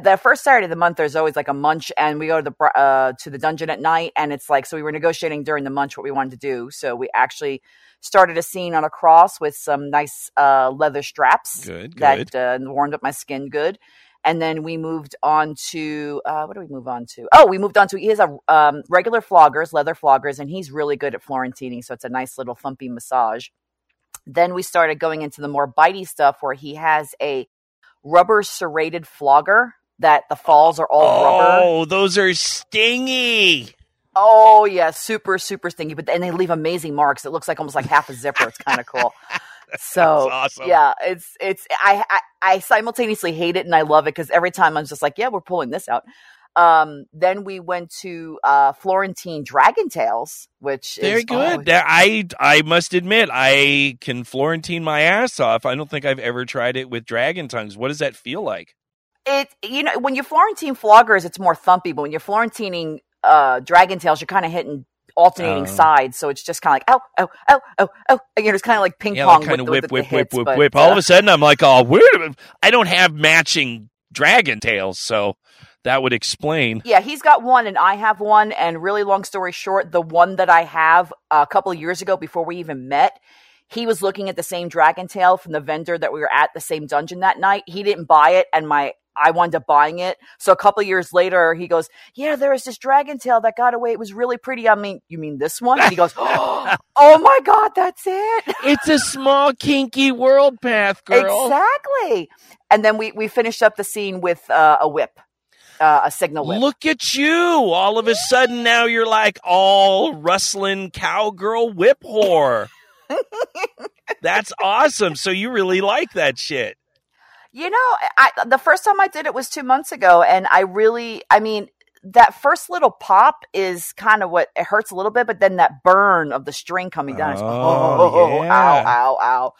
the first Saturday of the month. There's always like a munch, and we go to the uh, to the dungeon at night. And it's like, so we were negotiating during the munch what we wanted to do. So we actually started a scene on a cross with some nice uh, leather straps good, that good. Uh, warmed up my skin good. And then we moved on to, uh, what do we move on to? Oh, we moved on to, he has a um, regular floggers, leather floggers, and he's really good at Florentining. So it's a nice little thumpy massage. Then we started going into the more bitey stuff where he has a rubber serrated flogger that the falls are all oh, rubber. Oh, those are stingy. Oh, yeah. Super, super stingy. But then they leave amazing marks. It looks like almost like half a zipper. It's kind of cool. So, awesome. yeah, it's, it's, I, I, I simultaneously hate it and I love it because every time I'm just like, yeah, we're pulling this out. Um, then we went to uh, Florentine Dragon Tales, which They're is good. They're, I, I must admit, I can Florentine my ass off. I don't think I've ever tried it with dragon tongues. What does that feel like? It, you know, when you Florentine floggers, it's more thumpy, but when you're Florentining, Uh, Dragon Tales, you're kind of hitting alternating um, sides, so it's just kind of like oh oh oh oh oh, you know, it's kind of like ping yeah, pong. Kind of whip whip whip whip whip. All of a sudden, I'm like, oh, wait a minute. I don't have matching Dragon Tales, so that would explain. Yeah, he's got one, and I have one. And really, long story short, the one that I have a couple of years ago, before we even met, he was looking at the same Dragon Tail from the vendor that we were at the same dungeon that night. He didn't buy it, and my. I wound up buying it. So a couple of years later, he goes, yeah, there was this dragon tail that got away. It was really pretty. I mean, you mean this one? And he goes, oh, oh my God, that's it. It's a small, kinky world, Path Girl. Exactly. And then we, we finished up the scene with uh, a whip, uh, a signal whip. Look at you. All of a sudden now you're like all rustling cowgirl whip whore. That's awesome. So you really like that shit. You know, I, the first time I did it was two months ago, and I really, I mean, that first little pop is kind of what, it hurts a little bit, but then that burn of the string coming down, oh, it's like, oh, yeah. ow, ow, ow.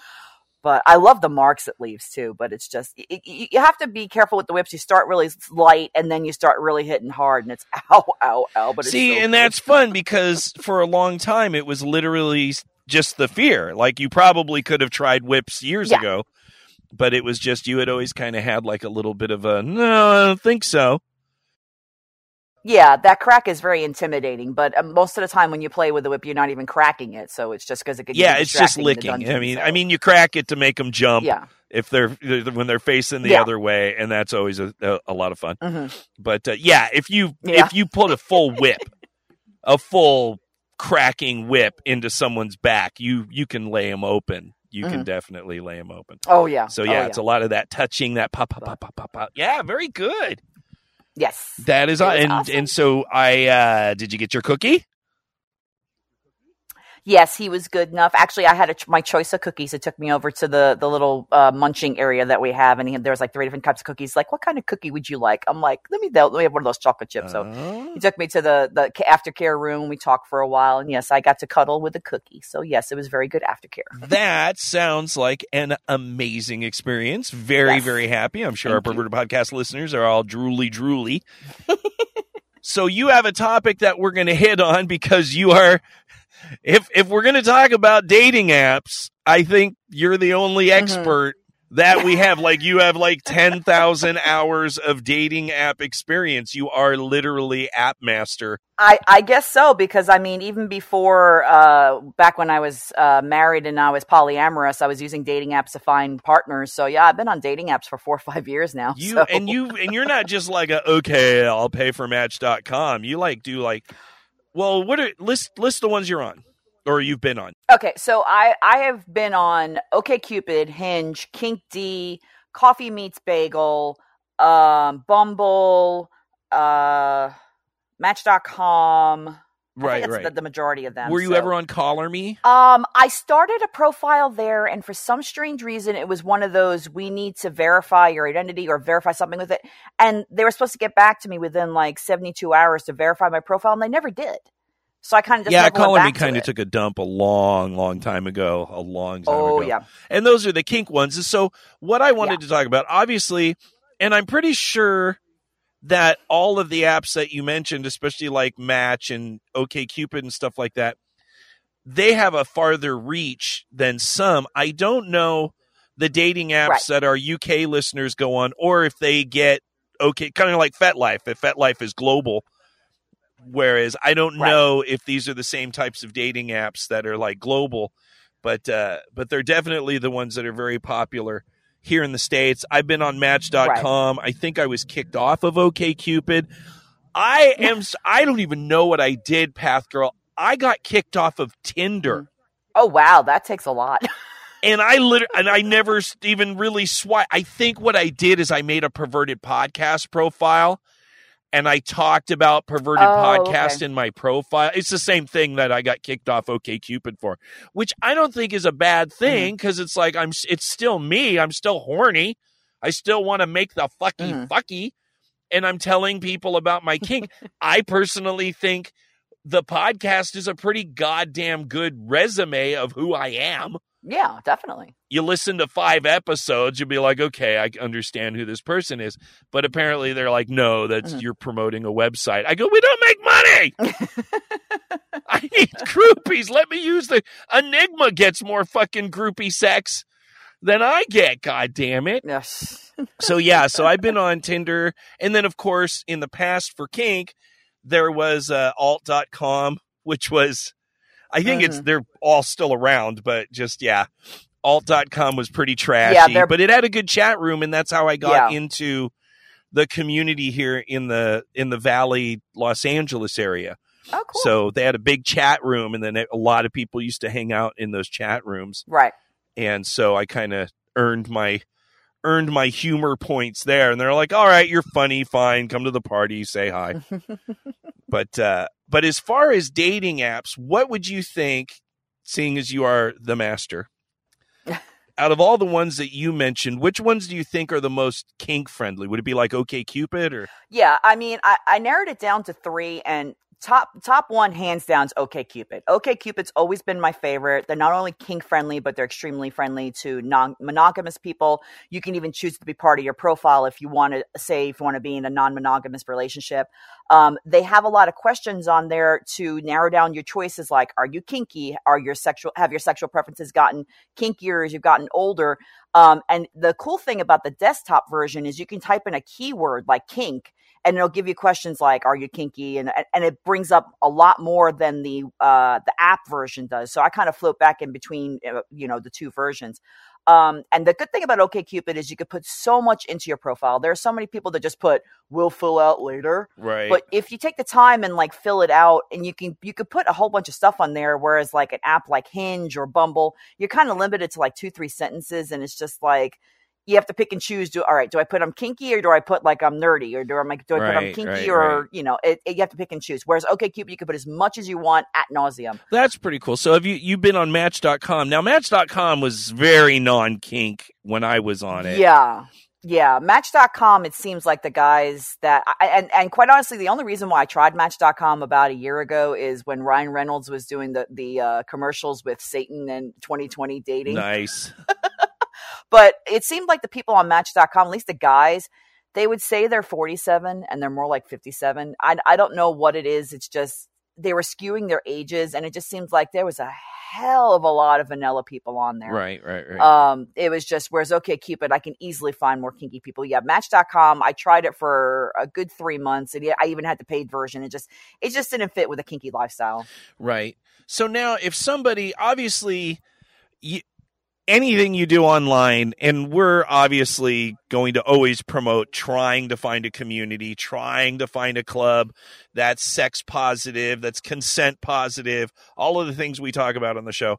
But I love the marks it leaves, too, but it's just, it, you, you have to be careful with the whips. You start really light, and then you start really hitting hard, and it's ow, ow, ow. But See, it's so and cool. That's fun, because for a long time, it was literally just the fear. Like, you probably could have tried whips years yeah. ago. But it was just, you had always kind of had like a little bit of a, no, I don't think so. Yeah, that crack is very intimidating. But most of the time when you play with the whip, you're not even cracking it. So it's just because it could yeah, it's just licking. Dungeon, I mean, so. I mean, you crack it to make them jump yeah. if they're when they're facing the yeah. other way. And that's always a, a, a lot of fun. Mm-hmm. But uh, yeah, if you yeah. if you put a full whip, a full cracking whip into someone's back, you you can lay them open. You can mm-hmm. definitely lay them open. Oh, yeah. So, yeah, oh, yeah, it's a lot of that touching, that pop, pop, pop, pop, pop, pop. Yeah, very good. Yes. That is awesome. And, and so I, uh, did you get your cookie? Yes, he was good enough. Actually, I had a, my choice of cookies. It took me over to the, the little uh, munching area that we have. And he, there was like three different types of cookies. Like, what kind of cookie would you like? I'm like, let me let me have one of those chocolate chips. So uh-huh. he took me to the, the aftercare room. We talked for a while. And yes, I got to cuddle with a cookie. So yes, it was very good aftercare. That sounds like an amazing experience. Very, yes. very happy. I'm sure Thank our Perverted Podcast listeners are all drooly, drooly. So you have a topic that we're going to hit on because you are... If if we're going to talk about dating apps, I think you're the only expert mm-hmm. that we have. Like, you have like ten thousand hours of dating app experience. You are literally app master. I, I guess so, because, I mean, even before, uh, back when I was uh, married and I was polyamorous, I was using dating apps to find partners. So, yeah, I've been on dating apps for four or five years now. You so. And, you, and you're not just like, a, okay, I'll pay for Match dot com. You, like, do, like... Well, what are list list the ones you're on or you've been on? Okay, so I, I have been on OkCupid, Hinge, Kink D, Coffee Meets Bagel, um, Bumble, uh, Match dot com. Right, I think that's right. The, the majority of them. Were you so. ever on Collar Me? Um, I started a profile there, and for some strange reason, it was one of those, we need to verify your identity or verify something with it. And they were supposed to get back to me within like seventy-two hours to verify my profile, and they never did. So I kind of just yeah, Collar Me kind of took a dump a long, long time ago, a long time oh, ago. Oh, yeah. And those are the kink ones. And so what I wanted yeah. to talk about, obviously, and I'm pretty sure that all of the apps that you mentioned, especially like Match and OkCupid and stuff like that, they have a farther reach than some. I don't know the dating apps right. that our U K listeners go on, or if they get okay, kind of like FetLife. If FetLife is global. Whereas I don't right. know if these are the same types of dating apps that are like global, but uh, but they're definitely the ones that are very popular here in the States. I've been on Match dot com. Right. I think I was kicked off of OkCupid. I am. I don't even know what I did, Path Girl. I got kicked off of Tinder. Oh wow, that takes a lot. And I literally, and I never even really swipe. I think what I did is I made a Perverted Podcast profile. And I talked about Perverted oh, Podcast okay. in my profile. It's the same thing that I got kicked off OkCupid for, which I don't think is a bad thing because mm-hmm. it's like I'm. It's still me. I'm still horny. I still want to make the fucky mm. fucky, and I'm telling people about my kink. I personally think the podcast is a pretty goddamn good resume of who I am. Yeah, definitely. You listen to five episodes, you'll be like, okay, I understand who this person is. But apparently they're like, no, that's mm-hmm. you're promoting a website. I go, we don't make money. I need groupies. Let me use the Enigma gets more fucking groupie sex than I get. God damn it. Yes. So, yeah. So I've been on Tinder. And then, of course, in the past for kink, there was uh, alt dot com, which was. I think mm-hmm. it's they're all still around, but just, yeah, alt dot com was pretty trashy, yeah, but it had a good chat room. And that's how I got yeah. into the community here in the in the Valley, Los Angeles area. Oh, cool. So they had a big chat room, and then a lot of people used to hang out in those chat rooms. Right. And so I kind of earned my earned my humor points there. And they're like, all right, you're funny. Fine. Come to the party. Say hi. But uh, but as far as dating apps, what would you think, seeing as you are the master, out of all the ones that you mentioned, which ones do you think are the most kink friendly? Would it be like OkCupid or? Yeah, I mean, I, I narrowed it down to three, and top top one, hands down, is OkCupid. OkCupid's always been my favorite. They're not only kink friendly, but they're extremely friendly to non monogamous people. You can even choose to be part of your profile if you want to say if you want to be in a non-monogamous relationship. Um, they have a lot of questions on there to narrow down your choices. Like, are you kinky? Are your sexual, have your sexual preferences gotten kinkier as you've gotten older? Um, and the cool thing about the desktop version is you can type in a keyword like kink, and it'll give you questions like, are you kinky? And, and it brings up a lot more than the, uh, the app version does. So I kind of float back in between, you know, the two versions. Um, and the good thing about OkCupid is you could put so much into your profile. There are so many people that just put, we'll fill out later. Right. But if you take the time and like fill it out, and you can, you could put a whole bunch of stuff on there. Whereas like an app like Hinge or Bumble, you're kind of limited to like two, three sentences. And it's just like, you have to pick and choose. Do all right. Do I put I'm kinky, or do I put like I'm nerdy, or do I like do I right, put I'm kinky, right, or right. you know? It, it, you have to pick and choose. Whereas OkCupid, you can put as much as you want ad nauseum. That's pretty cool. So have you you've been on Match dot com? Now Match dot com was very non kink when I was on it. Yeah, yeah. Match dot com. It seems like the guys that I, and and quite honestly, the only reason why I tried Match dot com about a year ago is when Ryan Reynolds was doing the the uh, commercials with Satan and twenty twenty dating. Nice. But it seemed like the people on Match dot com, at least the guys, they would say they're forty-seven and they're more like fifty-seven. I, I don't know what it is. It's just they were skewing their ages, and it just seems like there was a hell of a lot of vanilla people on there. Right, right, right. Um, it was just, whereas OkCupid, I can easily find more kinky people. Yeah, Match dot com, I tried it for a good three months, and I even had the paid version. It just, it just didn't fit with a kinky lifestyle. Right. So now if somebody, obviously... You- Anything you do online, and we're obviously going to always promote trying to find a community, trying to find a club that's sex positive, that's consent positive, all of the things we talk about on the show.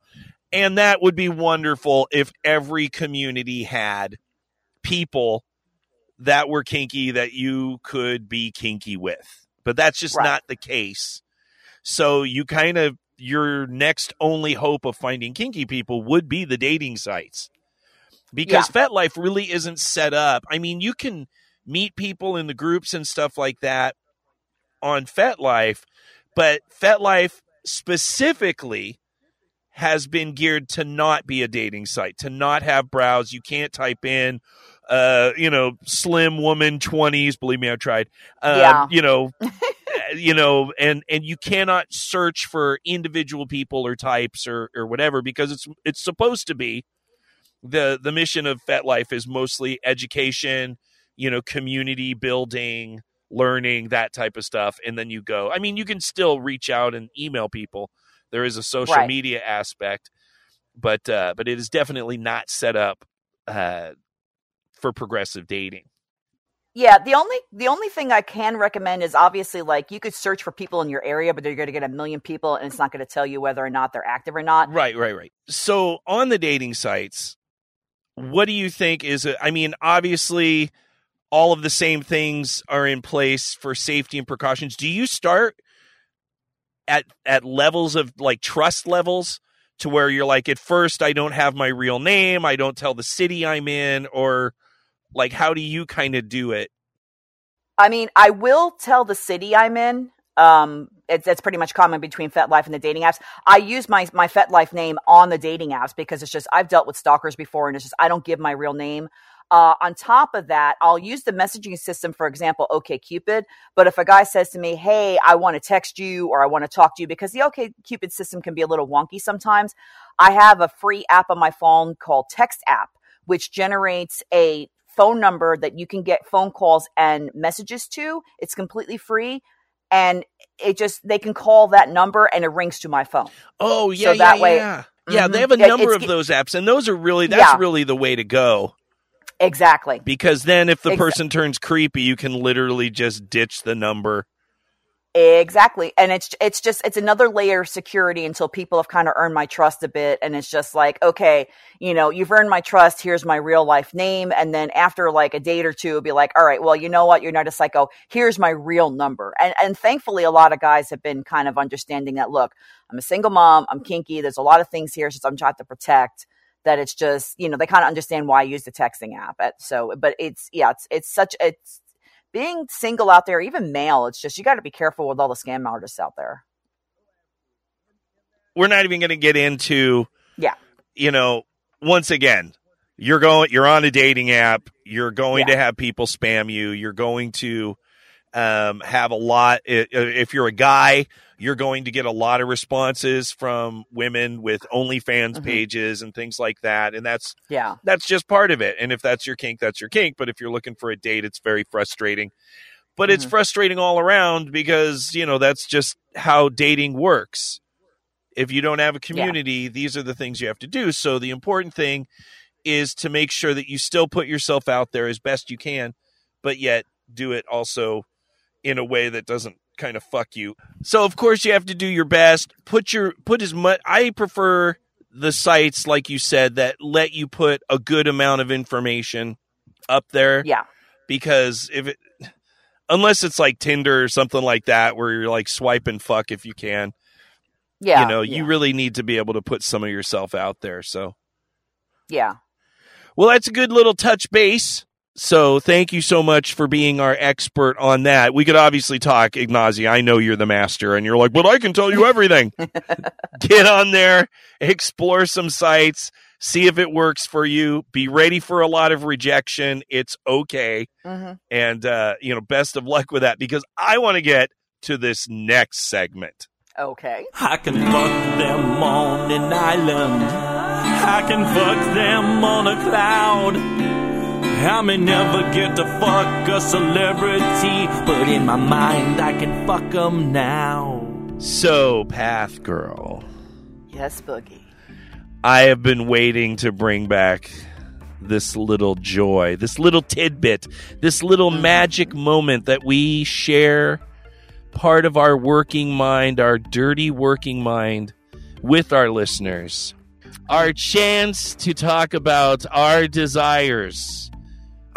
And that would be wonderful if every community had people that were kinky that you could be kinky with. But that's just right. not the case. So you kind of, your next only hope of finding kinky people would be the dating sites, because yeah. FetLife really isn't set up. I mean, you can meet people in the groups and stuff like that on FetLife, but FetLife specifically has been geared to not be a dating site, to not have browse. You can't type in, uh, you know, slim woman twenties. Believe me, I tried. Um, yeah. You know, you know, and and you cannot search for individual people or types or or whatever, because it's it's supposed to be the the mission of FetLife is mostly education, you know, community building, learning, that type of stuff. And then you go. I mean, you can still reach out and email people. There is a social right. media aspect, but uh, but it is definitely not set up uh, for progressive dating. Yeah, the only the only thing I can recommend is obviously, like, you could search for people in your area, but you're going to get a million people, and it's not going to tell you whether or not they're active or not. Right, right, right. So on the dating sites, what do you think is – I mean, obviously, all of the same things are in place for safety and precautions. Do you start – at at levels of, like, trust levels to where you're like, at first I don't have my real name, I don't tell the city I'm in, or like, how do you kind of do it? I mean, I will tell the city I'm in. Um, it's, it's pretty much common between FetLife and the dating apps. I use my, my FetLife name on the dating apps because it's just, I've dealt with stalkers before, and it's just, I don't give my real name. Uh, on top of that, I'll use the messaging system, for example, OkCupid. But if a guy says to me, hey, I want to text you or I want to talk to you, because the OkCupid system can be a little wonky sometimes, I have a free app on my phone called Text App, which generates a phone number that you can get phone calls and messages to. It's completely free. And it just, they can call that number and it rings to my phone. Oh, yeah, so yeah, that way, yeah. Mm-hmm. Yeah, they have a number it's, of those apps. And those are really, that's yeah. really the way to go. Exactly. Because then if the exactly. person turns creepy, you can literally just ditch the number. Exactly. And it's it's just, it's another layer of security until people have kind of earned my trust a bit. And it's just like, okay, you know, you've earned my trust. Here's my real life name. And then after like a date or two, it'll be like, all right, well, you know what? You're not a psycho. Here's my real number. And, and thankfully, a lot of guys have been kind of understanding that, look, I'm a single mom. I'm kinky. There's a lot of things here since I'm trying to protect. That it's just, you know, they kind of understand why I use the texting app. So, but it's, yeah, it's, it's such, it's being single out there, even male, it's just, you got to be careful with all the scam artists out there. We're not even going to get into, yeah, you know, once again, you're going, you're on a dating app, you're going yeah. to have people spam you, you're going to um, have a lot, if you're a guy, you're going to get a lot of responses from women with OnlyFans mm-hmm. pages and things like that. And that's, yeah, that's just part of it. And if that's your kink, that's your kink. But if you're looking for a date, it's very frustrating, but mm-hmm. it's frustrating all around because, you know, that's just how dating works. If you don't have a community, yeah. these are the things you have to do. So the important thing is to make sure that you still put yourself out there as best you can, but yet do it also in a way that doesn't kind of fuck you. So of course you have to do your best. Put your put as much. I prefer the sites, like you said, that let you put a good amount of information up there. Yeah. Because if it, unless it's like Tinder or something like that, where you're like swipe and fuck if you can. Yeah. You know, yeah. you really need to be able to put some of yourself out there. So. Yeah. Well, that's a good little touch base. So thank you so much for being our expert on that. We could obviously talk, Ignazi. I know you're the master, and you're like, but I can tell you everything. Get on there, explore some sites, see if it works for you. Be ready for a lot of rejection. It's okay. Mm-hmm. And, uh, you know, best of luck with that, because I want to get to this next segment. Okay. I can fuck them on an island. I can fuck them on a cloud. I may never get to fuck a celebrity, but in my mind, I can fuck them now. So, Path Girl. Yes, Boogie. I have been waiting to bring back this little joy, this little tidbit, this little magic moment that we share part of our working mind, our dirty working mind, with our listeners. Our chance to talk about our desires.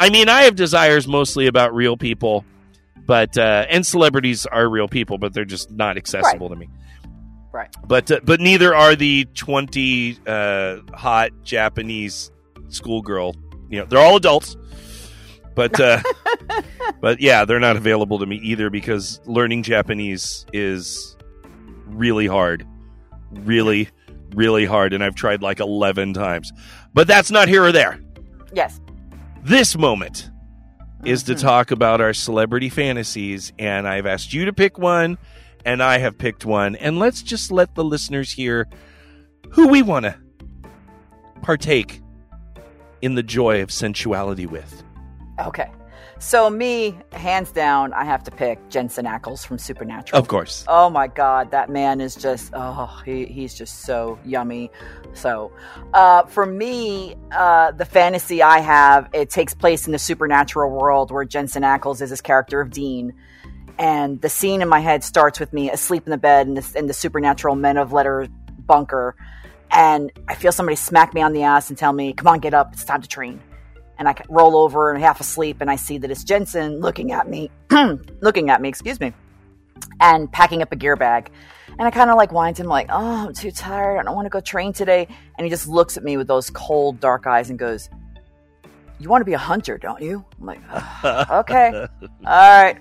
I mean, I have desires mostly about real people, but uh, and celebrities are real people, but they're just not accessible right. to me. Right. But uh, but neither are the twenty uh, hot Japanese schoolgirl. You know, they're all adults. But uh, but yeah, they're not available to me either because learning Japanese is really hard. Really, really hard. And I've tried like eleven times. But that's not here or there. Yes. This moment mm-hmm. is to talk about our celebrity fantasies. And I've asked you to pick one. And I have picked one. And let's just let the listeners hear who we want to partake in the joy of sensuality with. Okay. So me, hands down, I have to pick Jensen Ackles from Supernatural. Of course. Oh, my God. That man is just, oh, he, he's just so yummy. So uh, for me, uh, the fantasy I have, it takes place in the supernatural world where Jensen Ackles is his character of Dean. And the scene in my head starts with me asleep in the bed in the, in the supernatural men of letter bunker. And I feel somebody smack me on the ass and tell me, come on, get up. It's time to train. And I roll over and half asleep. And I see that it's Jensen looking at me, looking at me, excuse me, and packing up a gear bag. And I kind of like wind him like, oh, I'm too tired. I don't want to go train today. And he just looks at me with those cold, dark eyes and goes, you want to be a hunter, don't you? I'm like, oh, okay. All right.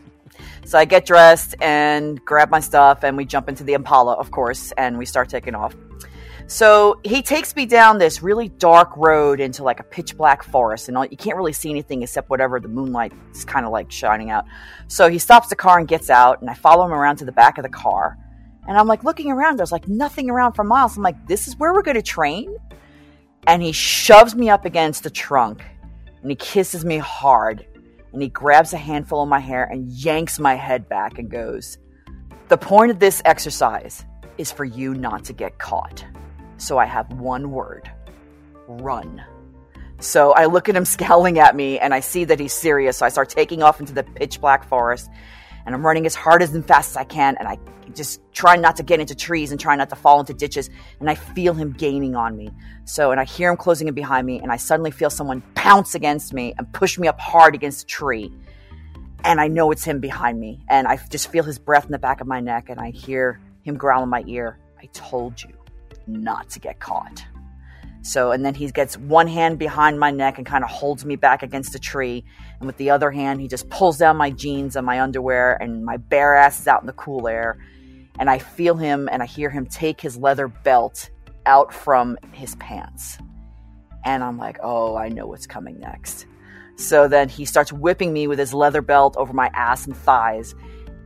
So I get dressed and grab my stuff and we jump into the Impala, of course, and we start taking off. So he takes me down this really dark road into like a pitch black forest and all, you can't really see anything except whatever the moonlight is kind of like shining out. So he stops the car and gets out and I follow him around to the back of the car. And I'm like looking around, there's like nothing around for miles. I'm like, this is where we're going to train? And he shoves me up against the trunk and he kisses me hard. And he grabs a handful of my hair and yanks my head back and goes, the point of this exercise is for you not to get caught. So I have one word, run. So I look at him scowling at me and I see that he's serious. So I start taking off into the pitch black forest and I'm running as hard as and fast as I can. And I just try not to get into trees and try not to fall into ditches. And I feel him gaining on me. So, and I hear him closing in behind me. And I suddenly feel someone pounce against me and push me up hard against a tree. And I know it's him behind me. And I just feel his breath in the back of my neck. And I hear him growl in my ear, I told you not to get caught. So, and then he gets one hand behind my neck and kind of holds me back against a tree. And with the other hand, he just pulls down my jeans and my underwear and my bare ass is out in the cool air. And I feel him and I hear him take his leather belt out from his pants. And I'm like, oh, I know what's coming next. So then he starts whipping me with his leather belt over my ass and thighs.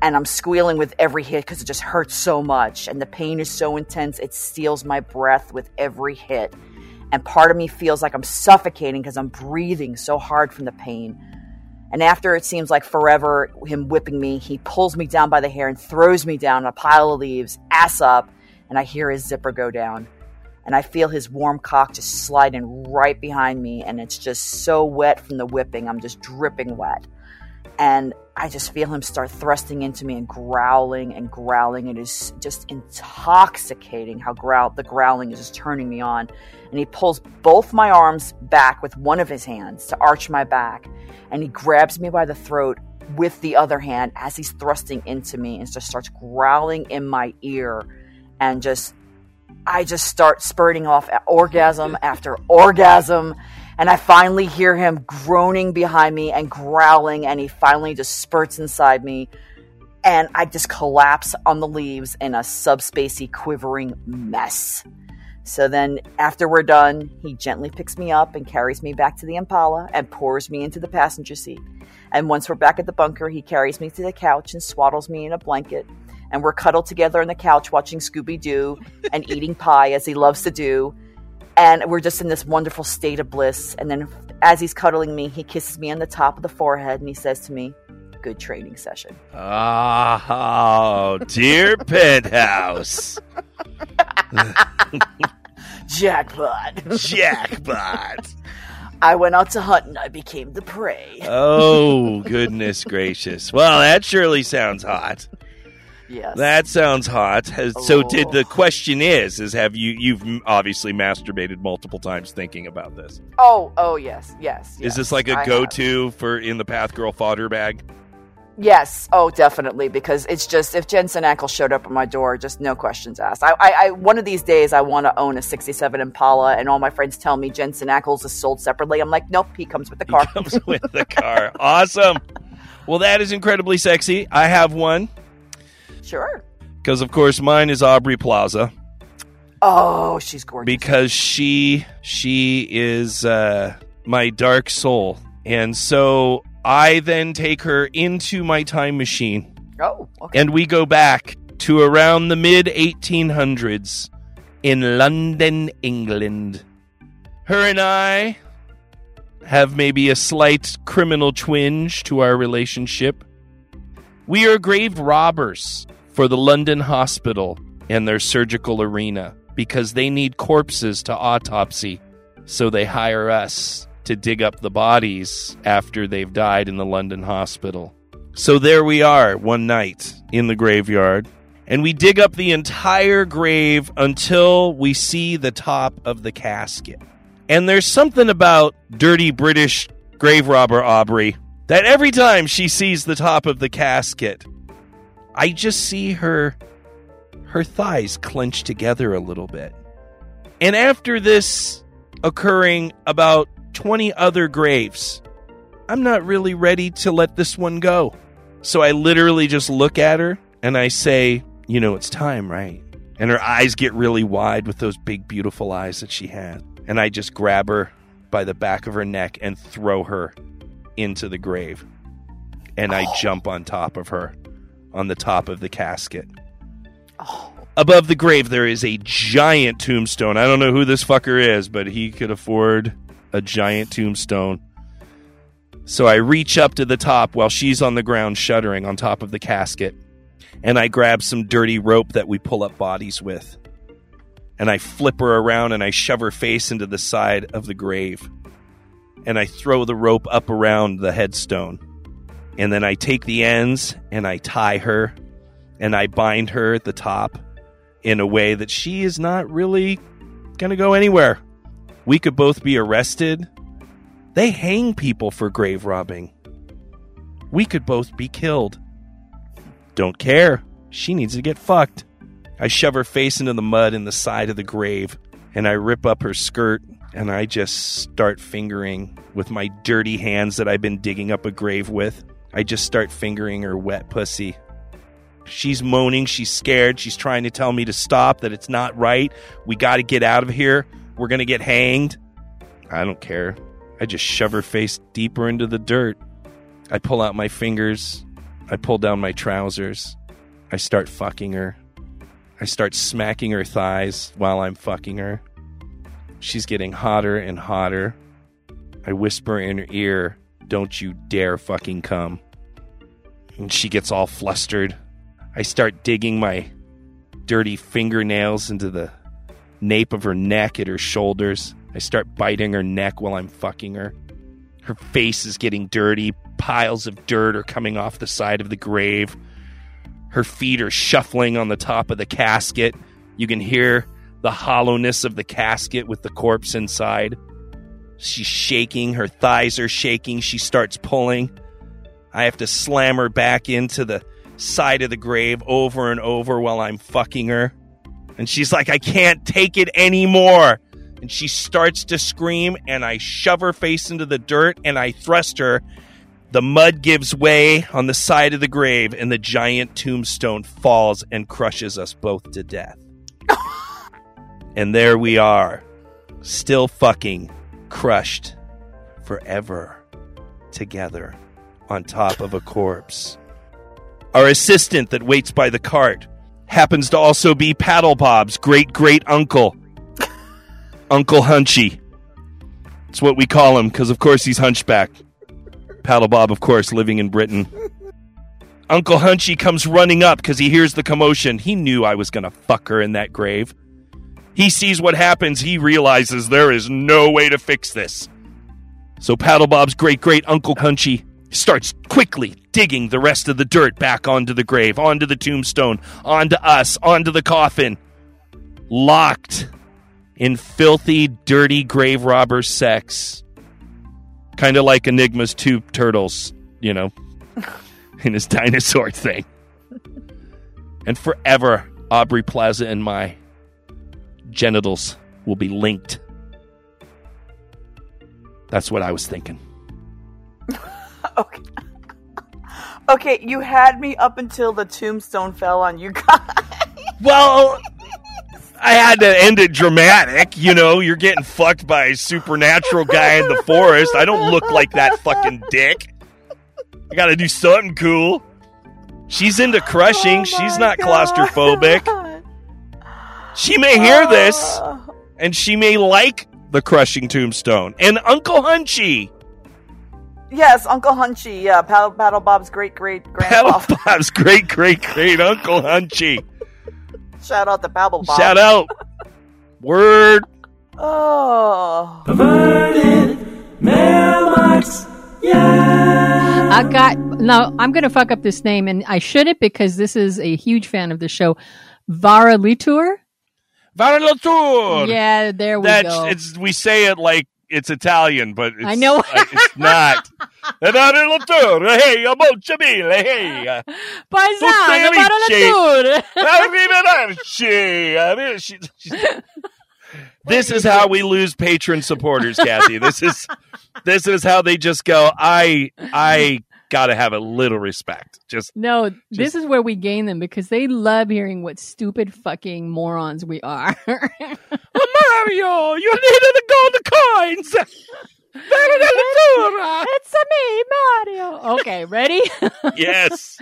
And I'm squealing with every hit because it just hurts so much. And the pain is so intense, it steals my breath with every hit. And part of me feels like I'm suffocating because I'm breathing so hard from the pain. And after it seems like forever, him whipping me, he pulls me down by the hair and throws me down a pile of leaves, ass up, and I hear his zipper go down. And I feel his warm cock just slide in right behind me, and it's just so wet from the whipping. I'm just dripping wet. And I just feel him start thrusting into me and growling and growling. It is just intoxicating how growl, the growling is just turning me on. And he pulls both my arms back with one of his hands to arch my back. And he grabs me by the throat with the other hand as he's thrusting into me and just starts growling in my ear. And just, I just start spurting off orgasm after orgasm. And I finally hear him groaning behind me and growling, and he finally just spurts inside me. And I just collapse on the leaves in a subspacey quivering mess. So then after we're done, he gently picks me up and carries me back to the Impala and pours me into the passenger seat. And once we're back at the bunker, he carries me to the couch and swaddles me in a blanket. And we're cuddled together on the couch watching Scooby-Doo and eating pie as he loves to do. And we're just in this wonderful state of bliss. And then as he's cuddling me, he kisses me on the top of the forehead. And he says to me, good training session. Oh, dear Penthouse. Jackpot. Jackpot. I went out to hunt and I became the prey. Oh, goodness gracious. Well, that surely sounds hot. Yes. That sounds hot. Has, oh. So did the question is, is have you, you've obviously masturbated multiple times thinking about this. Oh, oh yes, yes. Is yes, this like a I go-to have. for in the Path Girl fodder bag? Yes. Oh, definitely. Because it's just, if Jensen Ackles showed up at my door, just no questions asked. I, I, I one of these days, I want to own a sixty-seven Impala, and all my friends tell me Jensen Ackles is sold separately. I'm like, nope, he comes with the car. He comes with the car. Awesome. Well, that is incredibly sexy. I have one. Sure. Because, of course, mine is Aubrey Plaza. Oh, she's gorgeous. Because she she is uh, my dark soul. And so I then take her into my time machine. Oh, okay. And we go back to around the mid eighteen hundreds in London, England. Her and I have maybe a slight criminal twinge to our relationship. We are grave robbers for the London hospital and their surgical arena, because they need corpses to autopsy, so they hire us to dig up the bodies after they've died in the London hospital. So there we are one night in the graveyard, and we dig up the entire grave until we see the top of the casket. And there's something about dirty British grave robber Aubrey that every time she sees the top of the casket, I just see her... her thighs clench together a little bit. And after this occurring about twenty other graves, I'm not really ready to let this one go. So I literally just look at her and I say, you know, it's time, right? And her eyes get really wide with those big, beautiful eyes that she had. And I just grab her by the back of her neck and throw her into the grave. And I oh. jump on top of her, on the top of the casket. Oh. Above the grave, there is a giant tombstone. I don't know who this fucker is, but he could afford a giant tombstone. So I reach up to the top while she's on the ground shuddering on top of the casket. And I grab some dirty rope that we pull up bodies with. And I flip her around and I shove her face into the side of the grave. And I throw the rope up around the headstone. And then I take the ends and I tie her. And I bind her at the top in a way that she is not really going to go anywhere. We could both be arrested. They hang people for grave robbing. We could both be killed. Don't care. She needs to get fucked. I shove her face into the mud in the side of the grave. And I rip up her skirt. And I just start fingering with my dirty hands that I've been digging up a grave with. I just start fingering her wet pussy. She's moaning. She's scared. She's trying to tell me to stop, that it's not right. We got to get out of here. We're going to get hanged. I don't care. I just shove her face deeper into the dirt. I pull out my fingers. I pull down my trousers. I start fucking her. I start smacking her thighs while I'm fucking her. She's getting hotter and hotter. I whisper in her ear, "Don't you dare fucking come." And she gets all flustered. I start digging my dirty fingernails into the nape of her neck, at her shoulders. I start biting her neck while I'm fucking her. Her face is getting dirty. Piles of dirt are coming off the side of the grave. Her feet are shuffling on the top of the casket. You can hear the hollowness of the casket with the corpse inside. She's shaking. Her thighs are shaking. She starts pulling. I have to slam her back into the side of the grave over and over while I'm fucking her. And she's like, I can't take it anymore. And she starts to scream, and I shove her face into the dirt and I thrust her. The mud gives way on the side of the grave, and the giant tombstone falls and crushes us both to death. And there we are, still fucking, crushed forever together on top of a corpse. Our assistant that waits by the cart happens to also be Paddle Bob's great-great-uncle, Uncle Hunchy. It's what we call him, because, of course, he's hunchbacked. Paddle Bob, of course, living in Britain. Uncle Hunchy comes running up because he hears the commotion. He knew I was going to fuck her in that grave. He sees what happens. He realizes there is no way to fix this. So Paddle Bob's great-great-uncle Hunchy starts quickly digging the rest of the dirt back onto the grave, onto the tombstone, onto us, onto the coffin. Locked in filthy, dirty grave robber sex. Kind of like Enigma's two turtles, you know. in his dinosaur thing. And forever, Aubrey Plaza and my genitals will be linked. That's what I was thinking. Okay. Okay, you had me up until the tombstone fell on you guys. Well, I had to end it dramatic. You know, you're getting fucked by a supernatural guy in the forest. I don't look like that fucking dick. I gotta do something cool. She's into crushing. Oh, she's not God. Claustrophobic. She may hear this, and she may like the crushing tombstone. And Uncle Hunchy. Yes, Uncle Hunchy. Yeah, Paddle, Paddle Bob's great great grandpa. Paddle Bob's great great great Uncle Hunchy. Shout out to Paddle Bob. Shout out. Word. Oh. Perverted mailbox. Yeah. I got. No, I'm going to fuck up this name, and I shouldn't because this is a huge fan of the show. Vara Litour. Vara Litour. Yeah, there we That's, go. It's, we say it like it's Italian, but it's, I know uh, it's not. Vara Litour. Hey, molto bene. Hey, paesano. Vara Litour. Arrivederci, amici. This is how we lose patron supporters, Kathy. This is this is how they just go. I I. Gotta have a little respect. Just no. Just, this is where we gain them because they love hearing what stupid fucking morons we are. Oh, Mario, you needed the golden coins. It's a me, Mario. Okay, ready? Yes.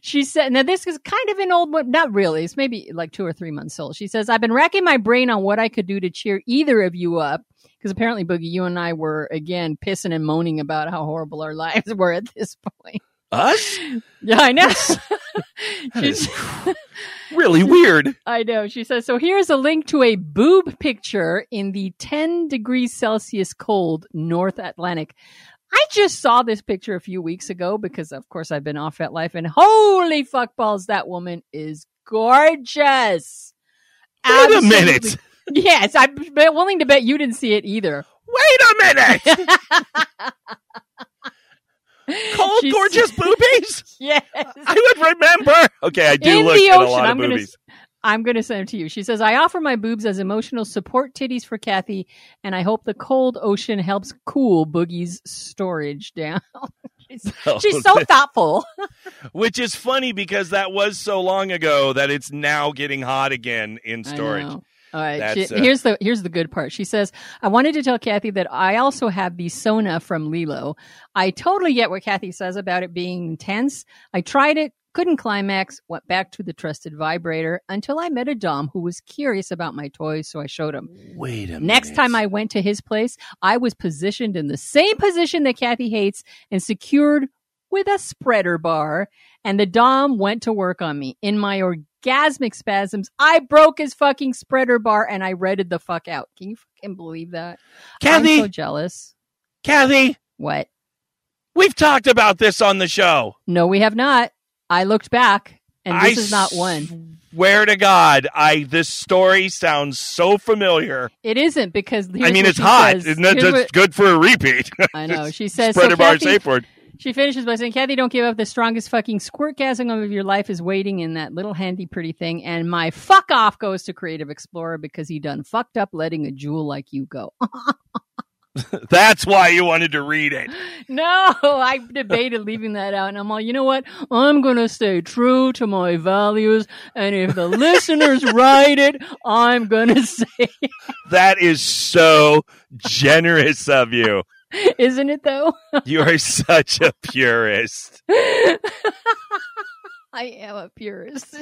She said. Now this is kind of an old one. Not really. It's maybe like two or three months old. She says, "I've been racking my brain on what I could do to cheer either of you up." Because apparently, Boogie, you and I were, again, pissing and moaning about how horrible our lives were at this point. Us? Yeah, I know. That is really weird. I know. She says, so here's a link to a boob picture in the ten degrees Celsius cold North Atlantic. I just saw this picture a few weeks ago because, of course, I've been off FetLife. And holy fuck balls, that woman is gorgeous. Wait Absolutely. a minute. Yes, I'm willing to bet you didn't see it either. Wait a minute! Cold, She's... gorgeous boobies? Yes. I would remember. Okay, I do In look the ocean, at a lot of I'm movies. Gonna, I'm going to send them to you. She says, I offer my boobs as emotional support titties for Kathy, and I hope the cold ocean helps cool Boogie's storage down. She's, oh, she's so thoughtful. Which is funny because that was so long ago that it's now getting hot again in storage. All right. She, uh, here's the here's the good part. She says, I wanted to tell Kathy that I also have the Sona from Lilo. I totally get what Kathy says about it being intense. I tried it, couldn't climax, went back to the trusted vibrator until I met a dom who was curious about my toys, so I showed him. Wait a minute. Next time I went to his place, I was positioned in the same position that Kathy hates and secured with a spreader bar, and the dom went to work on me in my orgasm. Gasmic spasms. I broke his fucking spreader bar and I redded the fuck out. Can you fucking believe that? Kathy, I'm so jealous. Kathy. What? We've talked about this on the show. No, we have not. I looked back and this I is not one. Swear to God, I this story sounds so familiar. It isn't because I mean it's hot. Says, Isn't that just what, good for a repeat? I know. She says spreader so bar safe word. She finishes by saying, Kathy, don't give up. The strongest fucking squirtgasm of your life is waiting in that little handy pretty thing. And my fuck off goes to Creative Explorer because he done fucked up letting a jewel like you go. That's why you wanted to read it. No, I debated leaving that out. And I'm like, you know what? I'm going to stay true to my values. And if the listeners write it, I'm going to say it. That is so generous of you. Isn't it though? You are such a purist. I am a purist.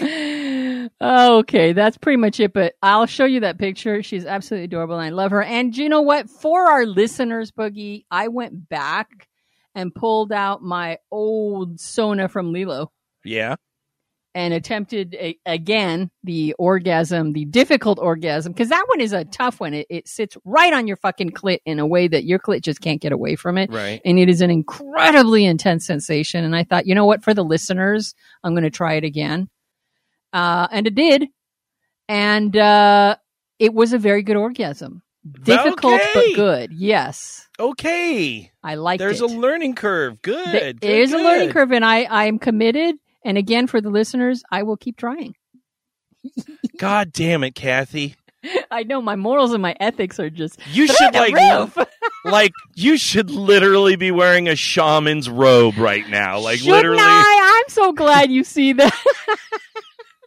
Okay, that's pretty much it, but I'll show you that picture. She's absolutely adorable and I love her. And you know what? For our listeners, Boogie, I went back and pulled out my old Sona from Lilo. Yeah. And attempted, a, again, the orgasm, the difficult orgasm, because that one is a tough one. It, it sits right on your fucking clit in a way that your clit just can't get away from it. Right. And it is an incredibly intense sensation. And I thought, you know what? For the listeners, I'm going to try it again. Uh, and it did. And uh, it was a very good orgasm. Difficult, okay. but good. Yes. Okay. I like it. There's a learning curve. Good. There is a learning curve, and I, I'm committed. And again, for the listeners, I will keep trying. God damn it, Kathy. I know my morals and my ethics are just you should like like you should literally be wearing a shaman's robe right now. Like Shouldn't literally I? I'm so glad you see that.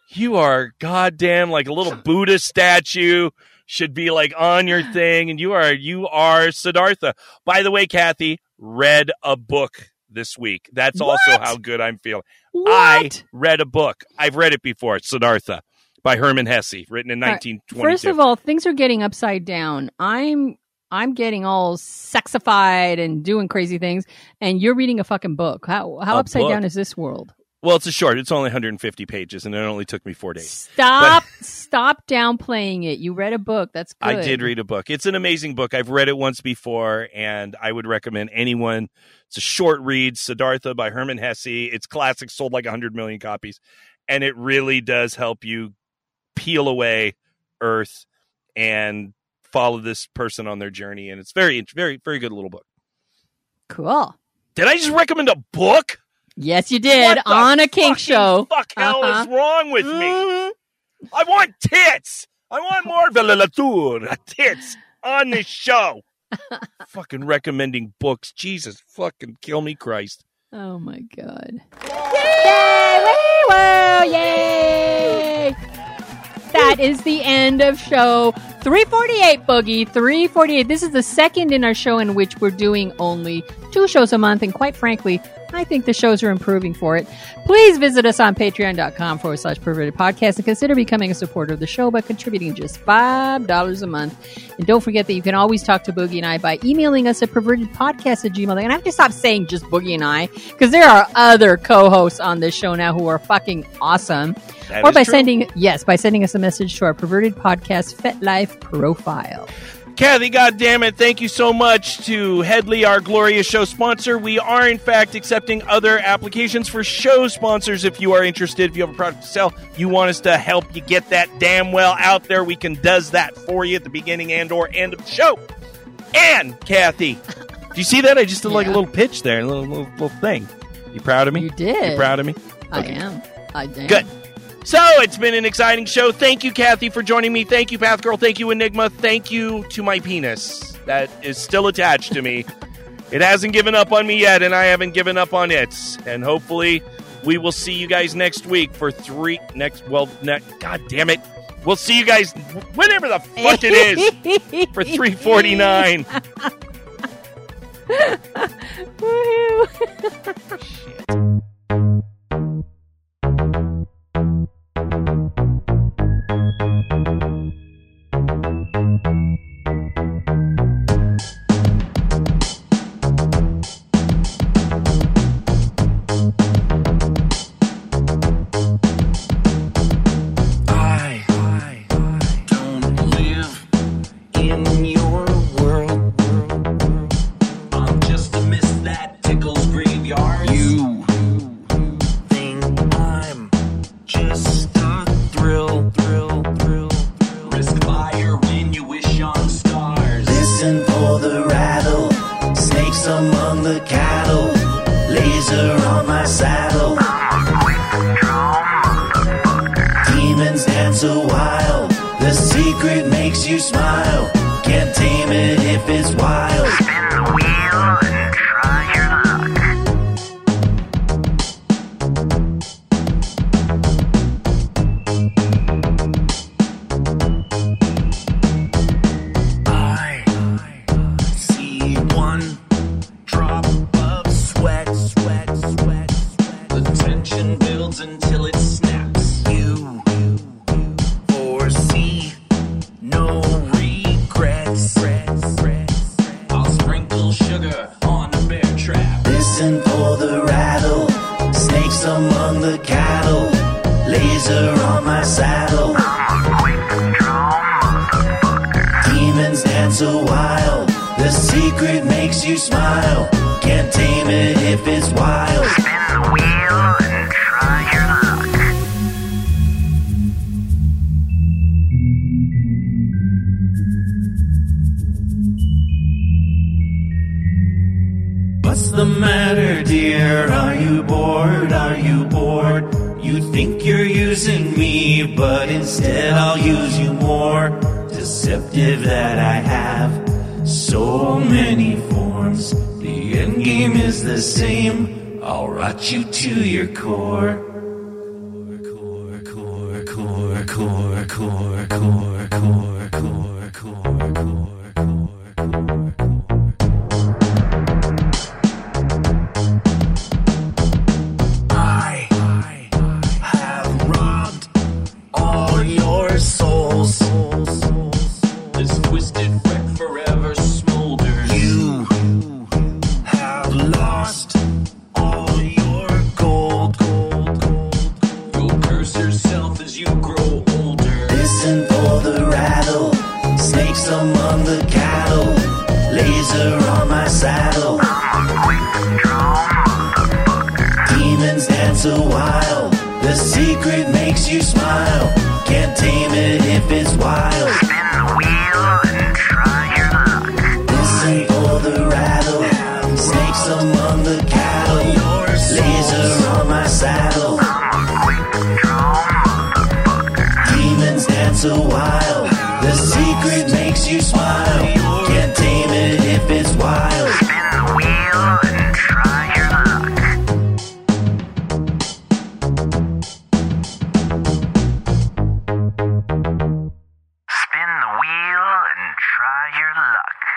You are goddamn like a little Buddha statue should be like on your thing, and you are you are Siddhartha. By the way, Kathy, read a book this week. That's what? Also how good I'm feeling. What? I read a book. I've read it before, Siddhartha. By Hermann Hesse, written in nineteen twenty-two. First of all, things are getting upside down. I'm I'm getting all sexified and doing crazy things, and you're reading a fucking book. How how a upside book? down is this world? Well, it's a short. It's only one hundred fifty pages, and it only took me four days. Stop but, stop downplaying it. You read a book. That's good. I did read a book. It's an amazing book. I've read it once before, and I would recommend anyone. It's a short read, Siddhartha by Hermann Hesse. It's classic, sold like one hundred million copies, and it really does help you peel away Earth and follow this person on their journey. And it's very, very, very good little book. Cool. Did I just recommend a book? Yes, you did. What on a kink show. Fuck hell uh-huh. is wrong with mm-hmm. me? I want tits. I want more Vara Litour tits on this show. Fucking recommending books. Jesus fucking kill me, Christ. Oh my God. Yay! Yay! Yay! That is the end of show three forty-eight, Boogie. three forty-eight. This is the second in our show in which we're doing only two shows a month. And quite frankly, I think the shows are improving for it. Please visit us on patreon.com forward slash perverted podcast and consider becoming a supporter of the show by contributing just five dollars a month. And don't forget that you can always talk to Boogie and I by emailing us at pervertedpodcast at gmail. And I have to stop saying just Boogie and I because there are other co-hosts on this show now who are fucking awesome. That or by true. sending, yes, by sending us a message to our Perverted Podcast FetLife profile. Kathy, goddammit, thank you so much to Headley, our glorious show sponsor. We are, in fact, accepting other applications for show sponsors if you are interested. If you have a product to sell, you want us to help you get that damn well out there, we can does that for you at the beginning and or end of the show. And, Kathy, do you see that? I just did yeah. like a little pitch there, a little, little, little thing. You proud of me? You did. You proud of me? I okay. am. I am. Good. So, it's been an exciting show. Thank you, Kathy, for joining me. Thank you, Path Girl. Thank you, Enigma. Thank you to my penis that is still attached to me. It hasn't given up on me yet, and I haven't given up on it. And hopefully, we will see you guys next week for three... Next... Well, ne- God damn it. We'll see you guys whenever the fuck it is for three forty-nine. Woohoo. Shit. the matter, dear? Are you bored? Are you bored? You think you're using me, but instead I'll use you more. Deceptive that I have so many forms. The end game is the same. I'll rot you to your core. Core, core, core, core, core, core, core, core, core, core. Try your luck.